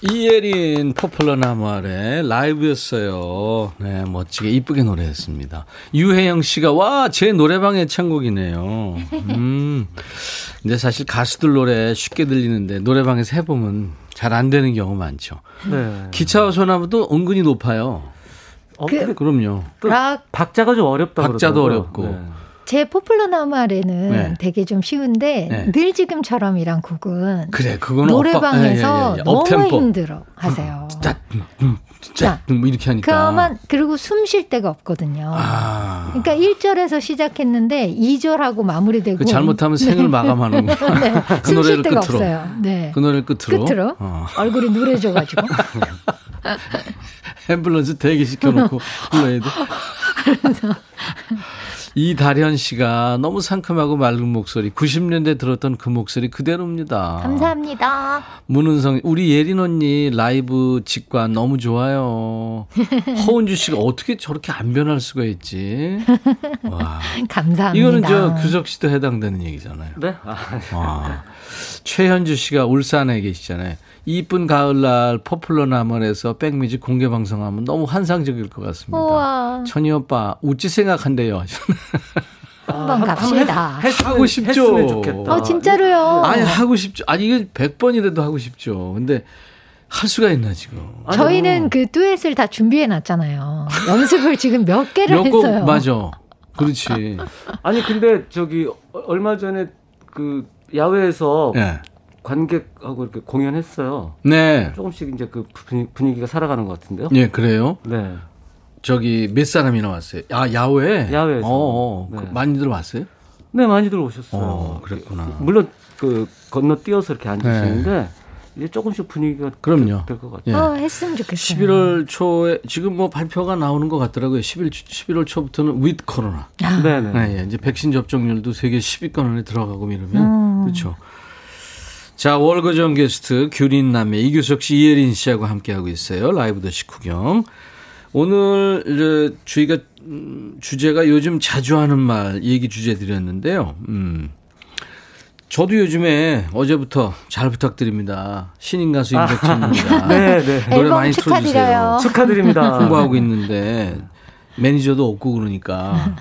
이혜린 포플러 나무 아래 라이브였어요. 네, 멋지게 이쁘게 노래했습니다. 유혜영 씨가 와, 제 노래방 애창곡이네요. 음, 근데 사실 가수들 노래 쉽게 들리는데 노래방에서 해보면 잘 안 되는 경우 많죠. 네. 기차와 소나무도 은근히 높아요. 어, 그, 그럼요. 락, 박자가 좀 어렵다. 박자도 그러더라고요. 어렵고. 네. 제 포플러 나무 아래는 네. 되게 좀 쉬운데 네. 늘 지금처럼이란 곡은 그래, 노래방에서 업박, 예, 예, 예. 너무 업템포. 힘들어 하세요. 진짜 뭐 이렇게 하니까. 그만 그리고 숨 쉴 데가 없거든요. 아. 그러니까 일 절에서 시작했는데 이 절하고 마무리되고. 그 잘못하면 생을 마감하는 거. 네. 그 숨 쉴 데가 끝으로. 없어요. 네. 그 노래를 끝으로. 끝으로. 어. 얼굴이 누래져가지고. 앰뷸런스 대기시켜놓고 불러야 돼. 그래서. 이다련 씨가 너무 상큼하고 맑은 목소리, 구십 년대 들었던 그 목소리 그대로입니다. 감사합니다. 문은성, 우리 예린 언니 라이브 직관 너무 좋아요. 허은주 씨가 어떻게 저렇게 안 변할 수가 있지? 와. 감사합니다. 이거는 저 규석 씨도 해당되는 얘기잖아요. 네. 와. 최현주 씨가 울산에 계시잖아요. 이쁜 가을날 포플러 남원에서 백뮤직 공개 방송하면 너무 환상적일 것 같습니다. 우와. 천희 오빠 우찌 생각한대요. 한번 갑시다. 하고 싶죠. 좋겠다. 어, 진짜로요. 아니 하고 싶죠. 아니 이게 백 번이라도 하고 싶죠. 근데 할 수가 있나 지금. 저희는 아니, 그 듀엣을 다 준비해놨잖아요. 연습을 지금 몇 개를 몇 했어요. 곡, 맞아. 그렇지. 아니 근데 저기 얼마 전에 그 야외에서 네. 관객하고 이렇게 공연했어요. 네. 조금씩 이제 그 분위기가 살아가는 것 같은데요. 예, 그래요. 네. 저기 몇 사람이나 왔어요? 아, 야외. 야외에서. 어, 네. 많이들 왔어요? 네, 많이들 오셨어요. 어, 그랬구나. 물론 그 건너뛰어서 이렇게 앉으시는데 네. 이제 조금씩 분위기가 그럼요. 될 것 같아요. 어, 했으면 좋겠어요. 십일월 초에 지금 뭐 발표가 나오는 것 같더라고요. 십일, 십일월 초부터는 with 코로나. 아. 네, 네. 이제 백신 접종률도 세계 십 위권 안에 들어가고 이러면 음. 그렇죠. 자, 월거정 게스트 규린남매 이규석 씨, 이예린 씨하고 함께하고 있어요. 라이브 더시 구경. 오늘 주의가 주제가 요즘 자주 하는 말 얘기 주제 드렸는데요. 음, 저도 요즘에 어제부터 잘 부탁드립니다. 신인 가수 임백천입니다. 아, 네, 네. 노래 많이 틀어주세요. 축하드립니다. 홍보하고 있는데 매니저도 없고 그러니까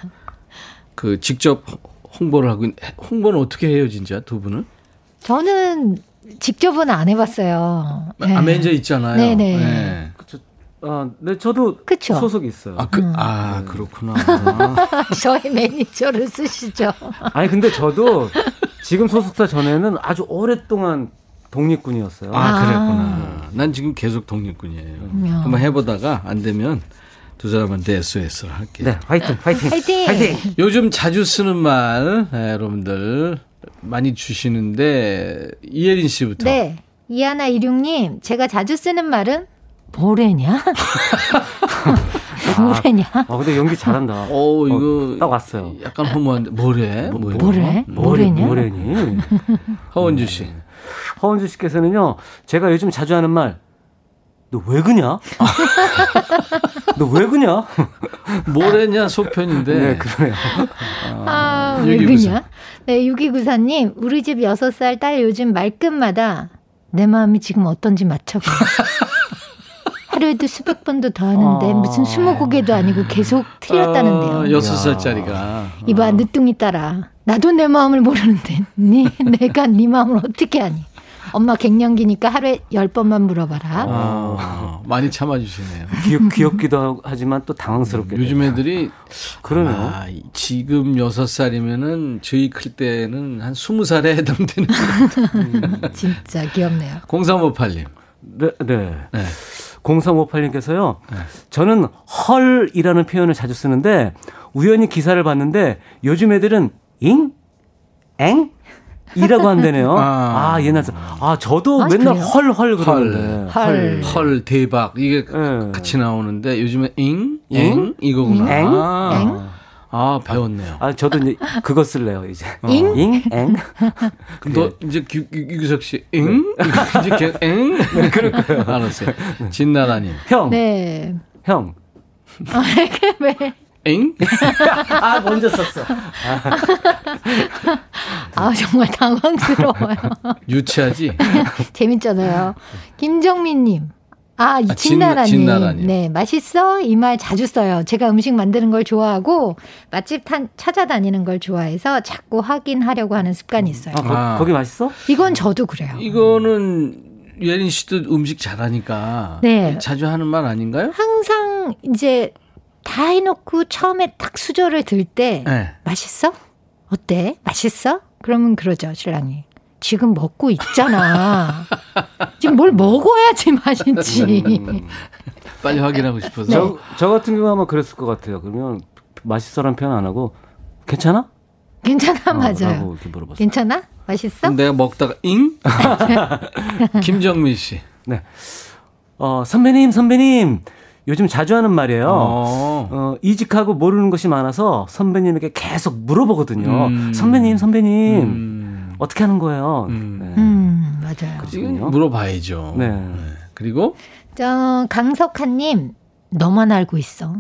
그 직접 홍보를 하고 있는데 홍보는 어떻게 해요, 진짜 두 분은? 저는 직접은 안 해봤어요. 네. 아, 매니저 있잖아요. 네네. 네. 그쵸. 아, 네, 저도 그쵸? 소속이 있어요. 아, 그, 음. 아 그렇구나. 저희 매니저를 쓰시죠. 아니, 근데 저도 지금 소속사 전에는 아주 오랫동안 독립군이었어요. 아, 아. 그랬구나. 난 지금 계속 독립군이에요. 음. 한번 해보다가 안 되면 두 사람한테 에스오에스를 할게요. 네, 화이팅, 화이팅, 화이팅. 화이팅. 요즘 자주 쓰는 말, 네, 여러분들. 많이 주시는데 이혜린 씨부터. 네. 이하나 이륙님 제가 자주 쓰는 말은 뭐래냐? 뭐래냐? 아, 아 근데 연기 잘한다. 어 이거 어, 딱 왔어요. 약간 허무한데 뭐래? 뭐, 뭐래? 뭐래냐? 뭐래니? 허원주 씨. 허원주 씨께서는요. 제가 요즘 자주 하는 말. 너 왜 그냐? 너 왜 그냐? 뭐래냐 소편인데. 네, 그래요. 아, 아, 왜 그냐? 네, 육이구사님 우리 집 여섯 살 딸 요즘 말끝마다 내 마음이 지금 어떤지 맞춰봐. 하루에도 수백 번도 더 하는데 아, 무슨 스무고개도 아니고 계속 틀렸다는데요. 아, 여섯 살짜리가. 이봐, 늦둥이 따라. 나도 내 마음을 모르는데 네, 내가 네 마음을 어떻게 아니? 엄마 갱년기니까 하루에 열 번만 물어봐라. 아, 많이 참아주시네요. 귀엽, 귀엽기도 하지만 또 당황스럽게. 요즘 애들이 그러네요. 아, 지금 여섯 살이면은 저희 클 때는 한 스무 살에 해당되는 것 같아요. 진짜 귀엽네요. 공삼오팔님. 네, 네. 네. 공삼오팔님께서요. 네. 저는 헐이라는 표현을 자주 쓰는데 우연히 기사를 봤는데 요즘 애들은 잉? 엥? 이라고 한다네요. 아, 아 옛날에 아 저도 아, 맨날 헐헐 그러는데 헐, 헐, 헐 대박 이게 네. 같이 나오는데 요즘에 잉, 잉, 잉? 이거구나. 잉? 아, 잉? 아 배웠네요. 아 저도 이제 그거 쓸래요 이제. 어. 잉, 잉, 엥. 너 이제 유규석 씨 잉, 이제 엥. 네, 그럴 거예요. 알았어요. 진나라님. 형. 네. 형. 아 이게 왜? 엥? 아, 먼저 썼어. 아, 아 정말 당황스러워요. 유치하지? 재밌잖아요. 김정민님. 아, 아 진나라님. 진나라님. 네, 맛있어? 이 말 자주 써요. 제가 음식 만드는 걸 좋아하고 맛집 탄, 찾아다니는 걸 좋아해서 자꾸 확인하려고 하는 습관이 있어요. 아, 거, 아. 거기 맛있어? 이건 저도 그래요. 이거는 예린 씨도 음식 잘하니까 네. 자주 하는 말 아닌가요? 항상 이제 다 해놓고 처음에 딱 수저를 들 때 네. 맛있어? 어때? 맛있어? 그러면 그러죠 신랑이. 지금 먹고 있잖아. 지금 뭘 먹어야지 맛있지. 빨리 확인하고 싶어서. 저, 저 같은 경우 아마 그랬을 것 같아요. 그러면 맛있어라는 표현 안 하고 괜찮아? 괜찮아, 맞아요. 어, 괜찮아? 맛있어? 내가 먹다가 잉? 김정민 씨. 네. 어, 선배님, 선배님. 요즘 자주 하는 말이에요. 어. 어, 이직하고 모르는 것이 많아서 선배님에게 계속 물어보거든요. 음. 선배님, 선배님. 음. 어떻게 하는 거예요? 음, 네. 음 맞아요. 그렇군요. 물어봐야죠. 네. 네. 그리고? 저 강석하님, 너만 알고 있어.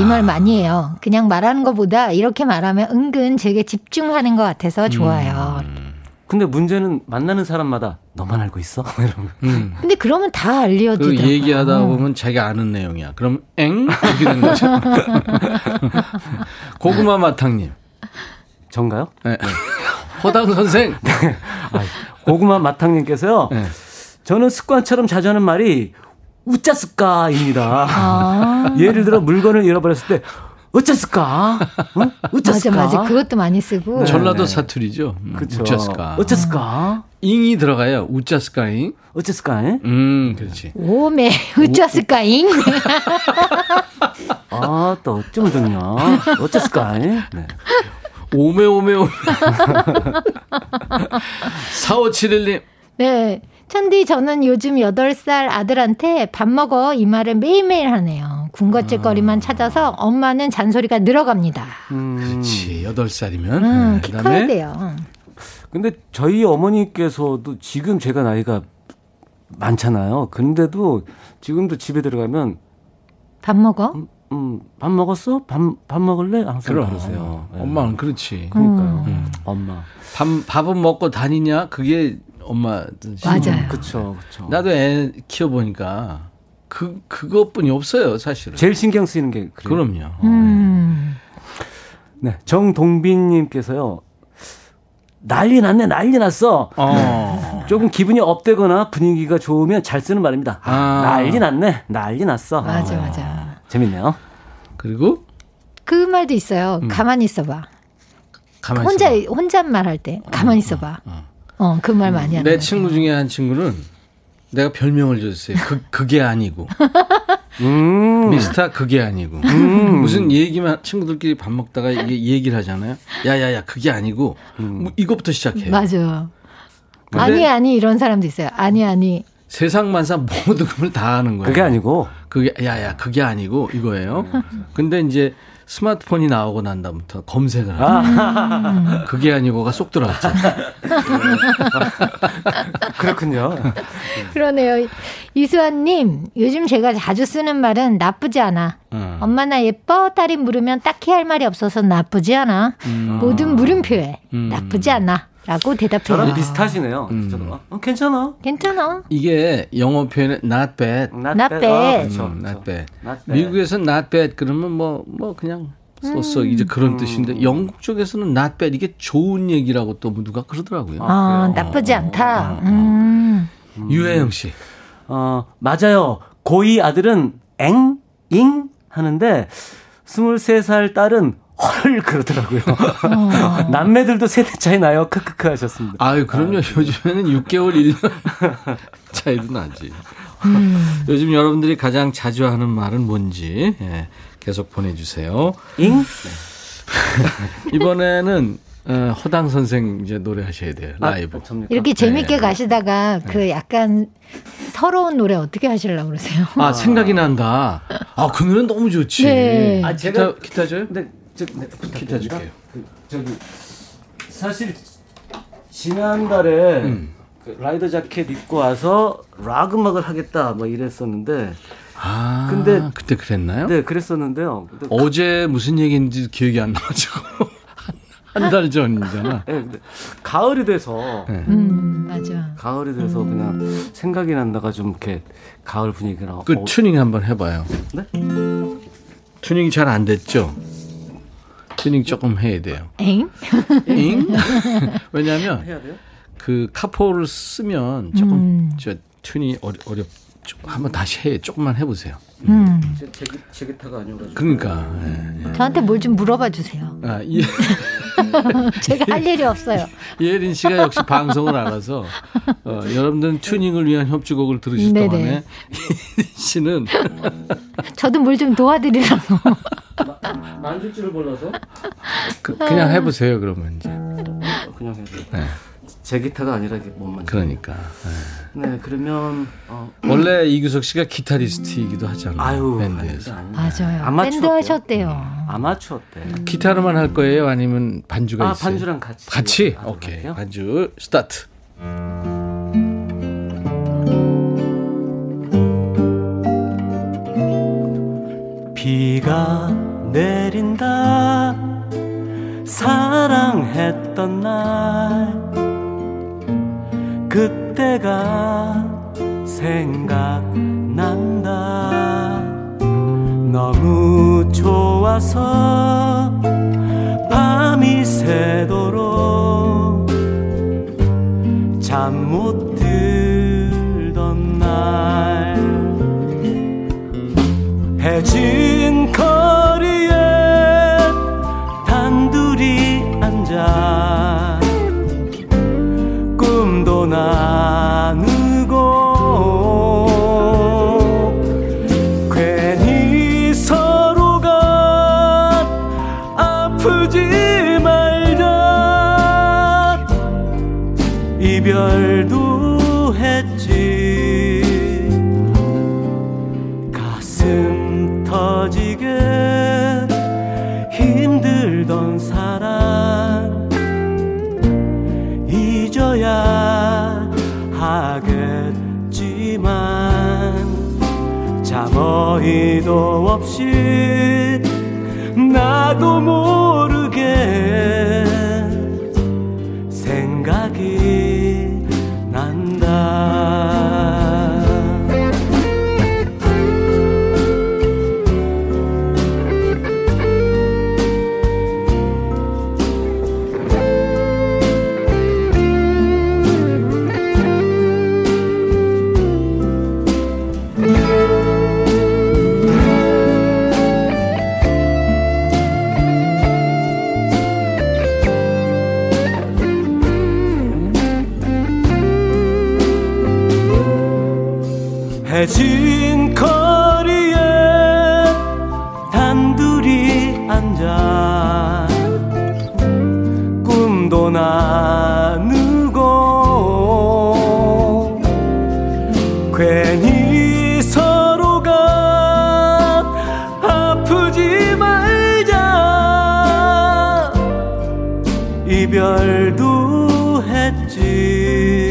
이 말 아. 많이 해요. 그냥 말하는 것보다 이렇게 말하면 은근 제게 집중하는 것 같아서 좋아요. 음. 근데 문제는 만나는 사람마다 너만 알고 있어? 이러면. 음. 근데 그러면 다 알려지더라고요. 얘기하다 보면 자기가 아는 내용이야. 그럼 엥? 이렇게 되는 거죠. 고구마 마탕님. 전가요? 네. 호당 선생. 네. 고구마 마탕님께서요. 네. 저는 습관처럼 자주 하는 말이 우짜스까입니다. 아~ 예를 들어 물건을 잃어버렸을 때 어쩌스까? 응? 맞아, 맞아. 그것도 많이 쓰고. 네, 전라도 네. 사투리죠. 어쩌스까? 어쩌스까? 잉이 들어가요. 우짜스까잉. 어쩌스까잉? 음, 그렇지. 오메, 우짜스까잉. 아, 또 어쩌면 좋냐. 어쩌스까잉. 네. 오메, 오메, 오메. 사오칠일 님. 네. 천디, 저는 요즘 여덟 살 아들한테 밥 먹어 이 말을 매일매일 하네요. 군것질거리만 찾아서 엄마는 잔소리가 늘어갑니다. 음. 그렇지. 여덟 살이면. 음, 네. 키 커야 돼요. 근데 저희 어머니께서도 지금 제가 나이가 많잖아요. 근데도 지금도 집에 들어가면 밥 먹어? 음, 음, 밥 먹었어? 밥, 밥 먹을래? 항상 그럼. 그러세요. 네. 엄마는 그렇지. 그러니까요. 음. 음. 엄마. 밥, 밥은 먹고 다니냐? 그게 엄마 맞아요. 그렇죠, 그렇죠. 나도 애 키워 보니까 그 그것뿐이 없어요, 사실은. 제일 신경 쓰이는 게 그래요. 그럼요. 음. 네, 정동빈님께서요. 난리 났네, 난리 났어. 어. 조금 기분이 업되거나 분위기가 좋으면 잘 쓰는 말입니다. 아. 난리 났네, 난리 났어. 맞아, 맞아. 재밌네요. 그리고 그 말도 있어요. 음. 가만히 있어봐. 가만히 혼자 있어봐. 혼잣말 할 때 가만히 어, 있어봐. 어, 어. 어, 그 말 많이 하는 내 친구 중에 한 친구는 내가 별명을 줬어요. 그, 그게 아니고. 음. 미스터 그게 아니고. 음. 무슨 얘기만, 친구들끼리 밥 먹다가 이 얘기를 하잖아요. 야, 야, 야, 그게 아니고. 음. 뭐, 이것부터 시작해요. 맞아. 아니, 아니, 이런 사람도 있어요. 아니, 아니. 세상만사 모든 걸 다 하는 거예요. 그게 아니고. 그게, 야, 야, 그게 아니고. 이거예요. 근데 이제 스마트폰이 나오고 난 다음부터 검색을 하죠. 그게 아니고가 쏙 들어왔죠. 그렇군요. 그러네요. 이수환님, 요즘 제가 자주 쓰는 말은 나쁘지 않아. 음. 엄마 나 예뻐? 딸이 물으면 딱히 할 말이 없어서 나쁘지 않아. 음. 모든 물음표에 음. 나쁘지 않아. 라고 대답해요. 저랑 비슷하시네요. 음. 어, 괜찮아. 괜찮아. 이게 영어 표현은 not bad. Not, not bad. bad. 아, 그렇죠, 음, not bad. Not bad. 미국에서는 not bad 그러면 뭐, 뭐 그냥 쏘쏘 음. 이제 그런 음. 뜻인데 영국 쪽에서는 not bad 이게 좋은 얘기라고 또 누가 그러더라고요. 아, 아 나쁘지 어, 않다. 어, 어, 어. 음. 유혜영 씨. 어, 맞아요. 고이 아들은 엥, 잉 하는데 스물세 살 딸은 헐 그러더라고요. 어. 남매들도 세대 차이 나요. 크크크 하셨습니다. 아유 그럼요. 요즘에는 육 개월 일 년 차이도 나지. 음. 요즘 여러분들이 가장 자주 하는 말은 뭔지 예, 계속 보내주세요. 잉? 네. 이번에는 어, 허당 선생 이제 노래하셔야 돼요. 라이브. 아, 이렇게 재밌게 네. 가시다가 그 약간 서러운 노래 어떻게 하시려고 그러세요? 아 생각이 난다. 아 그 노래는 너무 좋지. 네. 아, 제가, 기타, 기타 줘요? 네. 저, 네, 기타 줄게요. 그, 저기 사실 지난달에 음. 그 라이더 자켓 입고 와서 락 음악을 하겠다 뭐 이랬었는데 아 근데 그때 그랬나요? 네 그랬었는데요. 근데 어제 가, 무슨 얘기인지 기억이 안 나가지고 한 달 전이잖아. 네, 근데 가을이 돼서 네. 음 맞아. 가을이 돼서 음. 그냥 생각이 난다가 좀 이렇게 가을 분위기랑 그 어, 튜닝 한번 해봐요. 네? 튜닝이 잘 안 됐죠? 튜닝 조금 해야 돼요. 엥? 엥? 왜냐하면 그 카포를 쓰면 조금 음. 저 튜닝이 어려, 어렵. 한번 다시 해. 조금만 해보세요. 음. 제, 제, 제 기타가 아니어가지고. 그러니까. 예, 예. 저한테 뭘 좀 물어봐 주세요. 아, 예. 제가 할 일이 없어요. 예린 씨가 역시 방송을 알아서 어, 여러분들은 튜닝을 위한 협주곡을 들으실 네네. 동안에 예린 씨는 저도 뭘 좀 도와드리라고 만질 줄을 몰라서 그, 그냥 해보세요. 그러면 이제 그냥 해보세요. 네. 제 기타가 아니라 못 만져. 그러니까. 네, 네 그러면 어. 원래 이규석 씨가 기타리스트이기도 하잖아요. 아유, 밴드에서. 맞아요. 아마추어 밴드 하셨대요. 아마추어 때. 기타로만 할 거예요, 아니면 반주가 아, 있어요? 아, 반주랑 같이. 같이. 오케이. 할게요. 반주 스타트. 비가 내린다. 사랑했던 날. 그때가 생각난다. 너무 좋아서 밤이 새도록 잠 못 들던 날. 해진 거리에 단둘이 앉아 나누고 괜히 서로가 아프지 말자. 이별도 했지. 가슴 터지게 힘들던 사랑 잊어야 하겠지만 자머이도 없이 나도 모르게 생각이 난다. 해진 거리에 단둘이 앉아 꿈도 나누고 괜히 서로가 아프지 말자. 이별도 했지.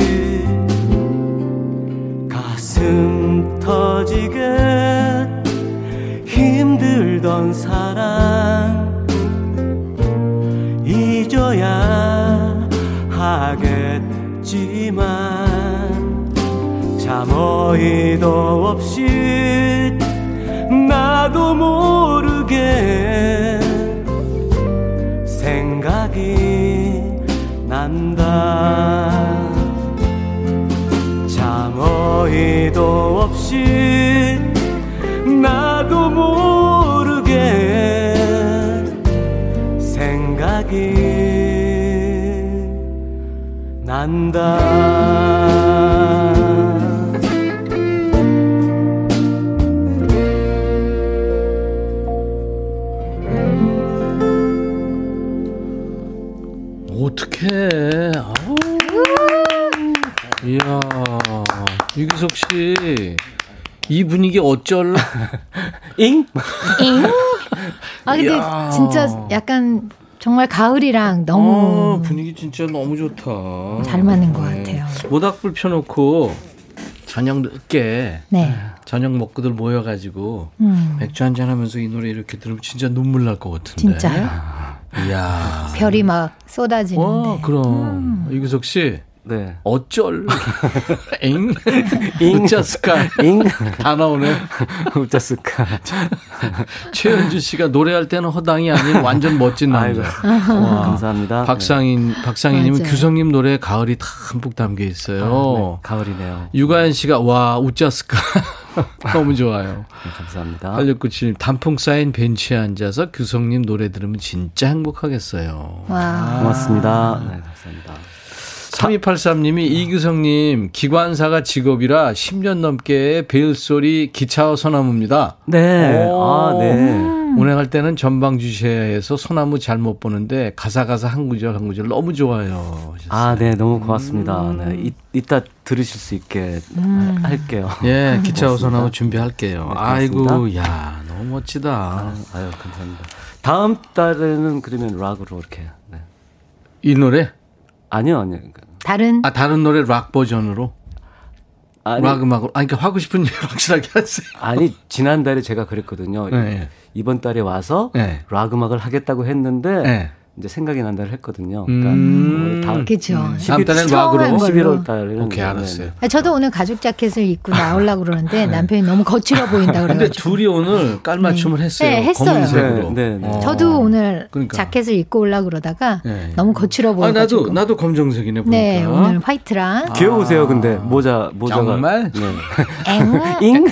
가슴 터지게 힘들던 사랑 잊어야 하겠지만 자머이도 없이 나도 모르게 생각이 난다. 자머이도 없이 나도 모르게 생각이 난다. 어떡해. 아우. 이야, 유기석 씨. 이 분위기 어쩔 잉? 잉? 아 근데 이야. 진짜 약간 정말 가을이랑 너무 아, 분위기 진짜 너무 좋다. 잘 맞는 것 네. 같아요. 모닥불 펴놓고 저녁 늦게 네. 저녁 먹고들 모여가지고 음. 맥주 한잔 하면서 이 노래 이렇게 들으면 진짜 눈물 날 것 같은데. 진짜요? 이야. 별이 막 쏟아지는데. 어, 그럼 음. 유기석 씨. 네. 어쩔. 엥? 웃자스카. 엥? 다 나오네. 웃자스카. 최현주 씨가 노래할 때는 허당이 아닌 완전 멋진 남자. 와, 감사합니다. 박상인, 박상인님은 규성님 노래에 가을이 다 흠뻑 담겨 있어요. 아, 네. 가을이네요. 유가연 씨가 와, 웃자스카. 너무 좋아요. 네, 감사합니다. 팔육구칠 님, 단풍 쌓인 벤치에 앉아서 규성님 노래 들으면 진짜 행복하겠어요. 와. 고맙습니다. 네, 감사합니다. 삼이팔삼 님이 이규성님 기관사가 직업이라 십 년 넘게 벨소리 기차어 소나무입니다. 네. 아, 네. 운행할 때는 전방주시에서 소나무 잘 못 보는데 가사 가사 한 구절 한 구절 너무 좋아요. 아, 네, 너무 고맙습니다. 네, 이, 이따 들으실 수 있게 음. 할게요. 예, 기차어 소나무 준비할게요. 네, 아이고, 야, 너무 멋지다. 아, 아유, 감사합니다. 다음 달에는 그러면 락으로 이렇게 네. 이 노래? 아니요, 아니요. 다른? 아, 다른 노래 락 버전으로? 아니, 락 음악으로? 아니, 그러니까 하고 싶은 일 확실하게 하세요. 아니, 지난달에 제가 그랬거든요. 네. 이번 달에 와서 네. 락 음악을 하겠다고 했는데, 네. 이제 생각이 난다를 했거든요. 그러니까, 음, 다음, 그렇죠. 다음 달엔 락으로? 십일월 달에. 오케이, 알았어요. 네. 저도 오늘 가죽 자켓을 입고 나오려고 그러는데, 네. 남편이 너무 거칠어 보인다 그래요. 근데 둘이 오늘 깔맞춤을 네. 했어요. 네, 했어요. 검은색으로. 네, 네, 네. 저도 오늘 그러니까. 자켓을 입고 오려고 그러다가, 네. 너무 거칠어 보여서. 아, 나도, 나도 검정색이네, 보니까. 네, 오늘 화이트랑. 아. 귀여우세요, 근데. 모자, 모자가. 정말? 네. 엥?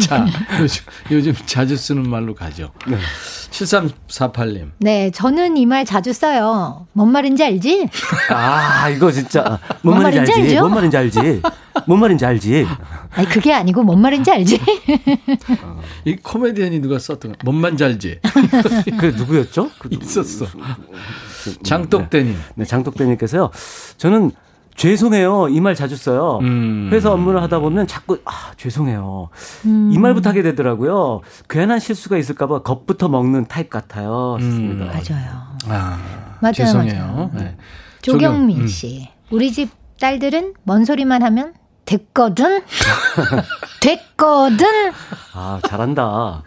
자, 요즘, 요즘 자주 쓰는 말로 가죠. 네. 칠삼사팔 님. 네, 저는 이 말 자주 써요. 뭔 말인지 알지? 아, 이거 진짜. 뭔, 뭔 말인지, 말인지 알지? 뭔 말인지 알지? 뭔 말인지 알지? 아니, 그게 아니고, 뭔 말인지 알지? 어, 이 코미디언이 누가 썼던 거. 뭔 말인지 알지? 그게 누구였죠? 있었어. 장독대님. 네, 네, 장독대님께서요. 저는 죄송해요. 이 말 자주 써요. 음. 회사 업무를 하다 보면 자꾸 아, 죄송해요. 음. 이 말부터 하게 되더라고요. 괜한 실수가 있을까 봐 겁부터 먹는 타입 같아요. 음. 맞아요. 아, 맞아요. 죄송해요. 맞아요. 네. 조경민 씨. 음. 우리 집 딸들은 뭔 소리만 하면 됐거든. 됐거든. 아, 잘한다.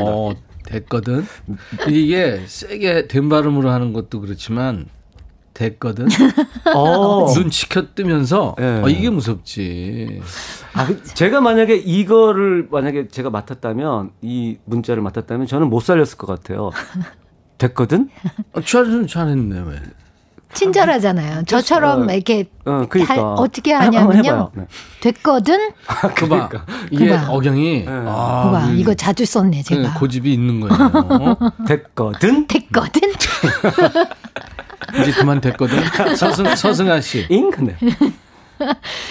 어, 됐거든. 이게 세게 된 발음으로 하는 것도 그렇지만 됐거든. 어, 눈 치켜뜨면서 네. 어, 이게 무섭지. 아, 제가 만약에 이거를 만약에 제가 맡았다면 이 문자를 맡았다면 저는 못 살렸을 것 같아요. 됐거든? 아, 잘했네, 잘했네 왜? 친절하잖아요. 저처럼 이렇게 어, 그러니까. 할, 어떻게 하냐면요. 네. 됐거든? 아, 그봐. 그러니까. 이게 그봐. 어경이. 네. 아, 그봐. 음. 이거 자주 썼네 제가. 고집이 있는 거예요. 어? 됐거든? 됐거든? 이제 그만 됐거든. 서승, 서승아 씨. 잉? 근데.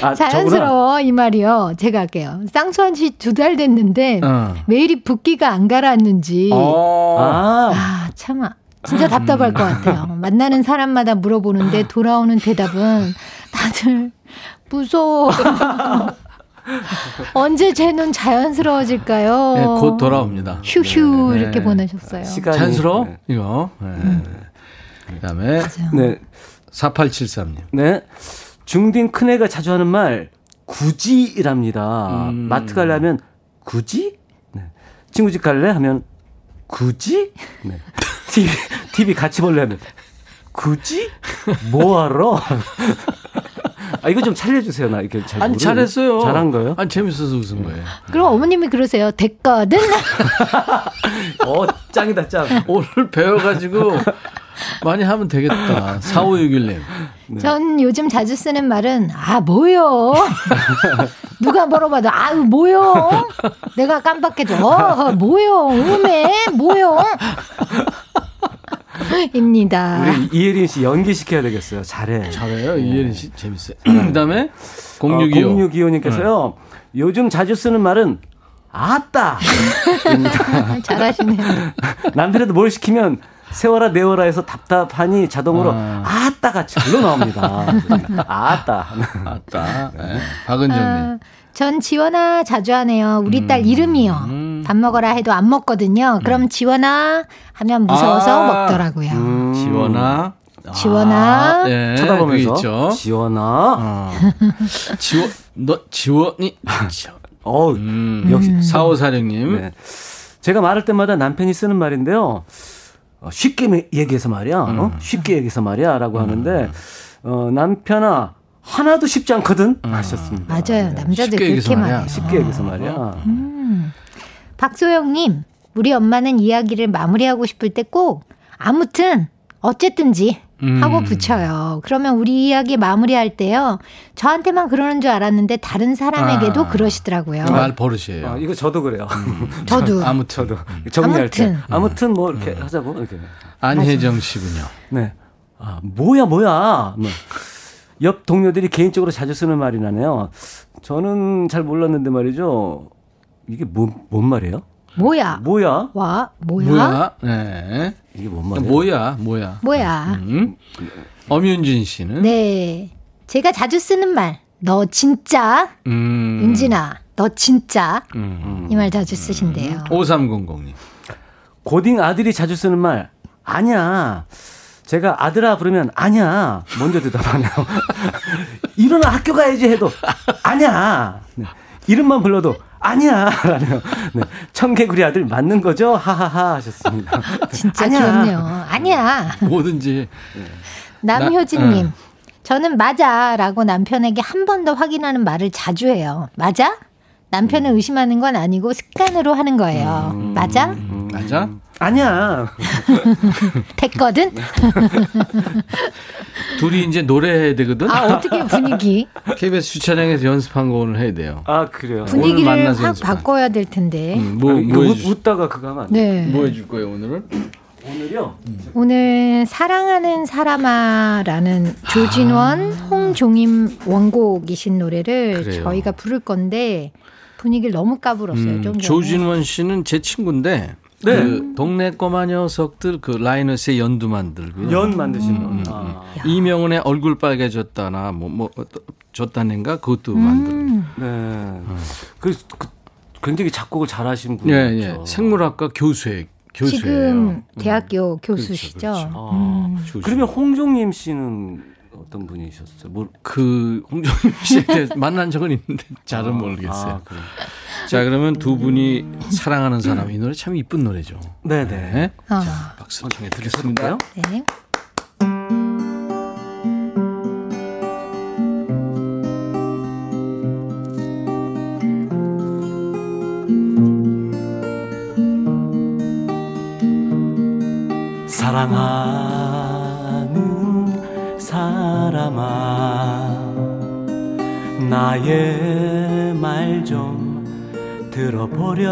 아, 자연스러워, 저구나. 이 말이요. 제가 할게요. 쌍수한 지 두 달 됐는데, 어. 왜 이리 붓기가 안 가라앉는지. 어. 아. 아, 참아. 진짜 답답할 음. 것 같아요. 만나는 사람마다 물어보는데, 돌아오는 대답은 다들 무서워. 언제 제 눈 자연스러워질까요? 네, 곧 돌아옵니다. 휴휴, 네, 네. 이렇게 보내셨어요. 시간이... 자연스러워? 네. 이거. 네. 음. 그다음에 네. 사팔칠삼 님. 네. 중딩 큰애가 자주 하는 말 굳이랍니다. 음. 마트 가려면 굳이? 네. 친구 집 갈래? 하면 굳이? 네. 티비, 티비 같이 볼래? 하면 굳이? 뭐하러? 아, 이거 좀 살려주세요. 나 이렇게 잘 아니, 잘했어요. 잘한 거예요? 아니, 재밌어서 웃은 거예요. 그럼 어머님이 그러세요. 됐거든? 어, 짱이다, 짱. 오늘 배워가지고 많이 하면 되겠다. 사오육일 님. 네. 전 요즘 자주 쓰는 말은, 아, 뭐요? 누가 물어봐도, 아, 뭐요? 내가 깜빡해도, 어, 뭐요? 음해? 뭐요? 입니다. 우리 이혜린 씨 연기시켜야 되겠어요. 잘해. 잘해요. 네. 이혜린 씨 재밌어요. 그 다음에 공육이오. 어, 공육이오 님께서요. 네. 요즘 자주 쓰는 말은 아따. 잘하시네요. 남편에도 뭘 시키면 세워라 내워라 해서 답답하니 자동으로 아. 아따가 절로 나옵니다. 아따. 아따. 네. 박은정님. 아, 전 지원아 자주 하네요. 우리 음. 딸 이름이요. 음. 밥 먹어라 해도 안 먹거든요. 그럼 음. 지원아 하면 무서워서 아. 먹더라고요. 음. 지원아. 지원아. 아. 네. 쳐다보면서. 지원아. 어. 지원. 너 지원이. 어, 음. 역시. 음. 사오사령님. 네. 제가 말할 때마다 남편이 쓰는 말인데요. 쉽게 얘기해서 말이야, 음. 어? 쉽게 얘기해서 말이야, 라고 음. 하는데, 어, 남편아, 하나도 쉽지 않거든? 음. 하셨습니다. 맞아요. 남자들 그렇게 말해요. 쉽게 얘기해서 말이야. 음. 박소영님, 우리 엄마는 이야기를 마무리하고 싶을 때 꼭, 아무튼, 어쨌든지, 음. 하고 붙여요. 그러면 우리 이야기 마무리할 때요. 저한테만 그러는 줄 알았는데 다른 사람에게도 아. 그러시더라고요. 말 버릇이에요. 아, 이거 저도 그래요. 음. 저도. 아무튼. 저도. 정리할 때. 아무튼. 아무튼 뭐 이렇게 음. 하자고. 이렇게. 안혜정 씨군요. 네. 아, 뭐야 뭐야. 뭐. 옆 동료들이 개인적으로 자주 쓰는 말이 나네요. 저는 잘 몰랐는데 말이죠. 이게 뭐, 뭔 말이에요? 뭐야? 뭐야? 와, 뭐야? 뭐야? 네. 이게 뭔 말이야? 뭐야? 뭐야? 뭐야? 음. 엄윤진 씨는? 네. 제가 자주 쓰는 말. 너 진짜? 음. 윤진아, 너 진짜? 음. 이 말 자주 쓰신대요. 오삼공공님. 고딩 아들이 자주 쓰는 말. 아니야. 제가 아들아 부르면 아니야. 먼저 대답하네요. 일어나 학교 가야지 해도 아니야. 네. 이름만 불러도 아니야. 네. 청개구리 아들 맞는 거죠? 하하하 하셨습니다. 진짜 아니야. 귀엽네요. 아니야. 뭐든지. 남효진님. 음. 저는 맞아 라고 남편에게 한 번 더 확인하는 말을 자주 해요. 맞아? 남편을 의심하는 건 아니고 습관으로 하는 거예요. 음. 맞아? 음. 맞아? 아니야. 됐거든? 둘이 이제 노래해야 되거든? 아, 어떻게 분위기? 케이비에스 주차장에서 연습한 거 오늘 해야 돼요. 아, 그래요? 분위기를 오늘 만나서 확 연습한. 바꿔야 될 텐데. 음, 뭐, 아니, 뭐 해줄... 웃다가 그거 하면 안 돼. 네. 뭐 해줄 거예요, 오늘은? 오늘요? 음. 오늘 사랑하는 사람아라는 조진원, 아... 홍종임 원곡이신 노래를 그래요. 저희가 부를 건데 분위기를 너무 까불었어요. 음, 좀 조진원 씨는 제 친구인데 네. 그 동네 꼬마 녀석들 그 라이너스의 연두 만들고 연 만드시는 음, 음, 아. 이명훈의 얼굴 빨개졌다나 뭐, 뭐 졌다는가 그것도 음. 만들고 네. 음. 그, 그 굉장히 작곡을 잘하신 분이죠. 예, 예. 생물학과 교수의 교수예요. 지금 대학교 음. 교수시죠. 그렇죠, 그렇죠. 아. 음. 그러면 홍종임 씨는 어떤 분이셨어요? 뭐 그 홍종임 씨한테 만난 적은 있는데 잘은 모르겠어요. 아, 그래. 자 그러면 두 분이 사랑하는 사람 이 노래 참 이쁜 노래죠. 네네. 네. 어. 자 박수 청해 드리겠습니다. 네. 사랑하는 사람아 나의 말 좀 들어보렴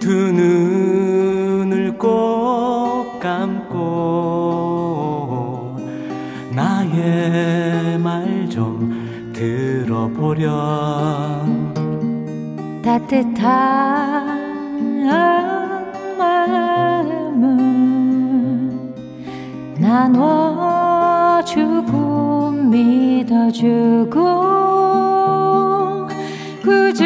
두 눈을 꼭 감고 나의 말 좀 들어보렴 따뜻한 마음을 나눠주고 믿어주고 굳은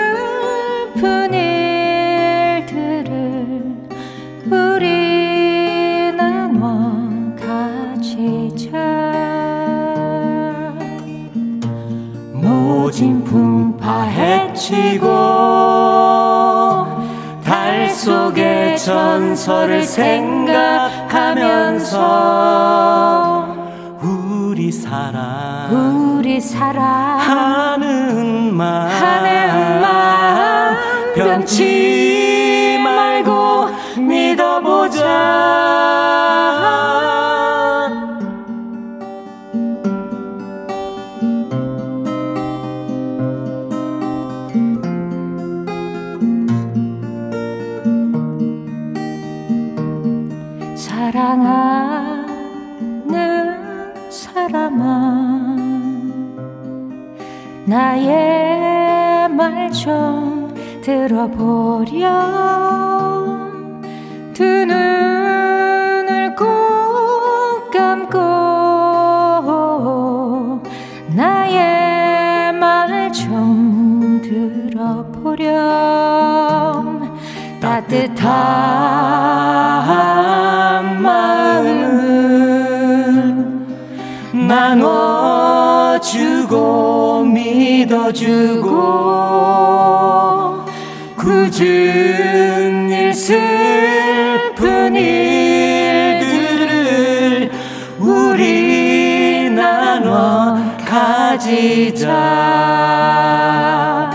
일 슬픈 일들을 우리 나눠 가지자 모진 풍파 헤치고 달 속의 전설을 생각하면서 우리 사랑 우리 사랑하는 말 하는 말 변치 말고 믿어보자 사랑하는 사람아 나의 말 좀 들어보렴 두 눈을 꼭 감고 나의 말 좀 들어보렴 따뜻한 마음을 나눠주고 믿어주고 굳은 일 슬픈 일들을 우리 나눠 가지자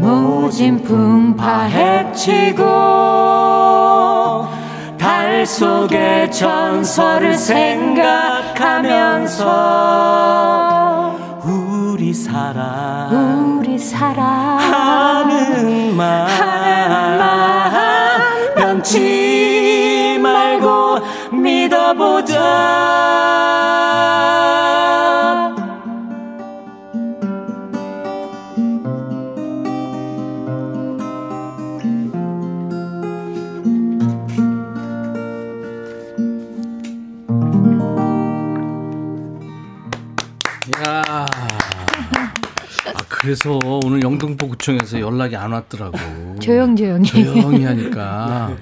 모진 풍파 헤치고 속에 전설을 생각하면서 우리 사랑 우리 사랑 하는 말 변치 말고 믿어보자. 야, 아, 그래서 오늘 영등포구청에서 연락이 안 왔더라고. 조용 조용히. 조용히 하니까.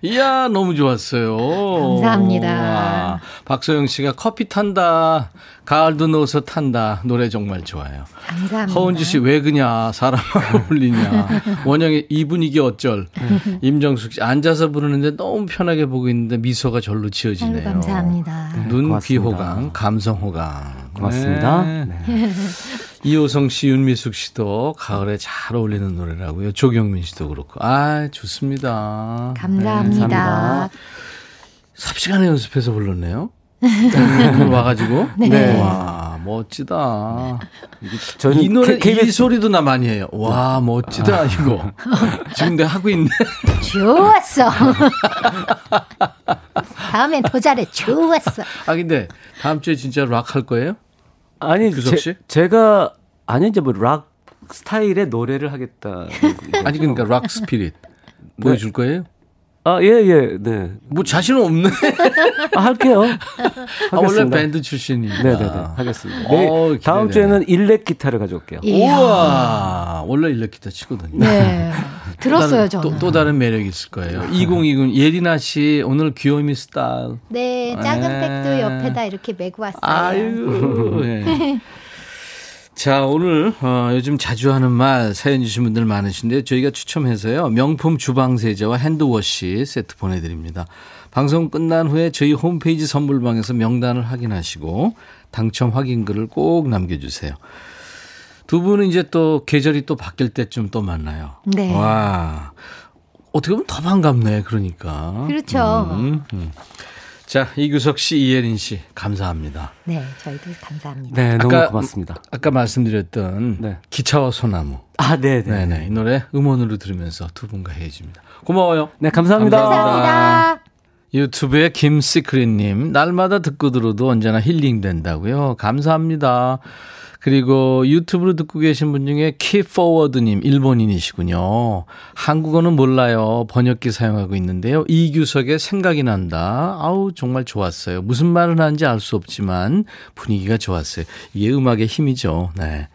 이야, 너무 좋았어요. 감사합니다. 와, 박소영 씨가 커피 탄다. 가을도 넣어서 탄다. 노래 정말 좋아요. 감사합니다. 허은지 씨 왜 그냐. 사람 어울리냐. 원영의 이 분위기 어쩔. 임정숙 씨 앉아서 부르는데 너무 편하게 보고 있는데 미소가 절로 지어지네요. 감사합니다. 눈, 귀 호강, 감성 호강. 고맙습니다. 네. 네. 이호성 씨, 윤미숙 씨도 가을에 잘 어울리는 노래라고요. 조경민 씨도 그렇고. 아, 좋습니다. 감사합니다. 네, 감사합니다. 삽시간에 연습해서 불렀네요. 와가지고. 네. 네. 와, 멋지다. 저는 이 노래, 케이비에스... 이 소리도 나 많이 해요. 와, 멋지다, 아. 이거. 지금 내가 하고 있네. 좋았어. 다음엔 더 잘해. 좋았어. 아, 근데 다음 주에 진짜 락 할 거예요? 아니, 제, 제가, 아니, 이제 뭐, 락 스타일의 노래를 하겠다. 아니, 그러니까, 락 스피릿. 네. 보여줄 거예요? 아, 예, 예, 네. 뭐, 자신은 없네. 아, 할게요. 아, 원래 밴드 출신이니까. 네네네. 하겠습니다. 네, 오, 다음 주에는 일렉 기타를 가져올게요. 우와. 원래 일렉 기타 치거든요. 네. 들었어요, 저는. 또, 또 다른 매력이 있을 거예요. 이공이공 예리나 씨, 오늘 귀요미 스타일. 네, 작은 네. 백도 옆에다 이렇게 메고 왔어요. 아유. 네. 자, 오늘 어, 요즘 자주 하는 말 사연 주신 분들 많으신데요. 저희가 추첨해서요. 명품 주방세제와 핸드워시 세트 보내드립니다. 방송 끝난 후에 저희 홈페이지 선물방에서 명단을 확인하시고 당첨 확인글을 꼭 남겨주세요. 두 분은 이제 또 계절이 또 바뀔 때쯤 또 만나요. 네. 와, 어떻게 보면 더 반갑네. 그러니까. 그렇죠. 음, 음. 자, 이규석 씨, 이예린 씨 감사합니다. 네, 저희도 감사합니다. 네, 너무 아까, 고맙습니다. 아까 말씀드렸던 네. 기차와 소나무. 아, 네, 네, 이 노래 음원으로 들으면서 두 분과 헤어집니다. 고마워요. 네, 감사합니다. 감사합니다. 감사합니다. 유튜브에 김시크릿님, 날마다 듣고 들어도 언제나 힐링된다고요. 감사합니다. 그리고 유튜브로 듣고 계신 분 중에 키포워드님, 일본인이시군요. 한국어는 몰라요. 번역기 사용하고 있는데요. 이규석의 생각이 난다. 아우, 정말 좋았어요. 무슨 말을 하는지 알 수 없지만 분위기가 좋았어요. 이게 음악의 힘이죠. 네.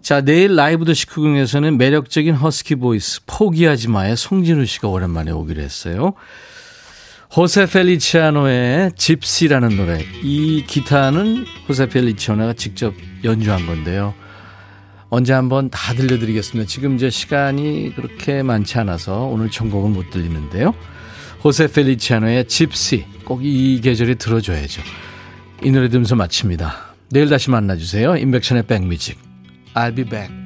자, 내일 라이브 도시 구경에서는 매력적인 허스키 보이스 포기하지 마의 송진우 씨가 오랜만에 오기로 했어요. 호세 펠리치아노의 집시라는 노래. 이 기타는 호세 펠리치아노가 직접 연주한 건데요. 언제 한번 다 들려드리겠습니다. 지금 제 시간이 그렇게 많지 않아서 오늘 전곡은 못 들리는데요. 호세 펠리치아노의 집시, 꼭 이 계절에 들어줘야죠. 이 노래 들으면서 마칩니다. 내일 다시 만나주세요. 임백천의 백뮤직. I'll be back.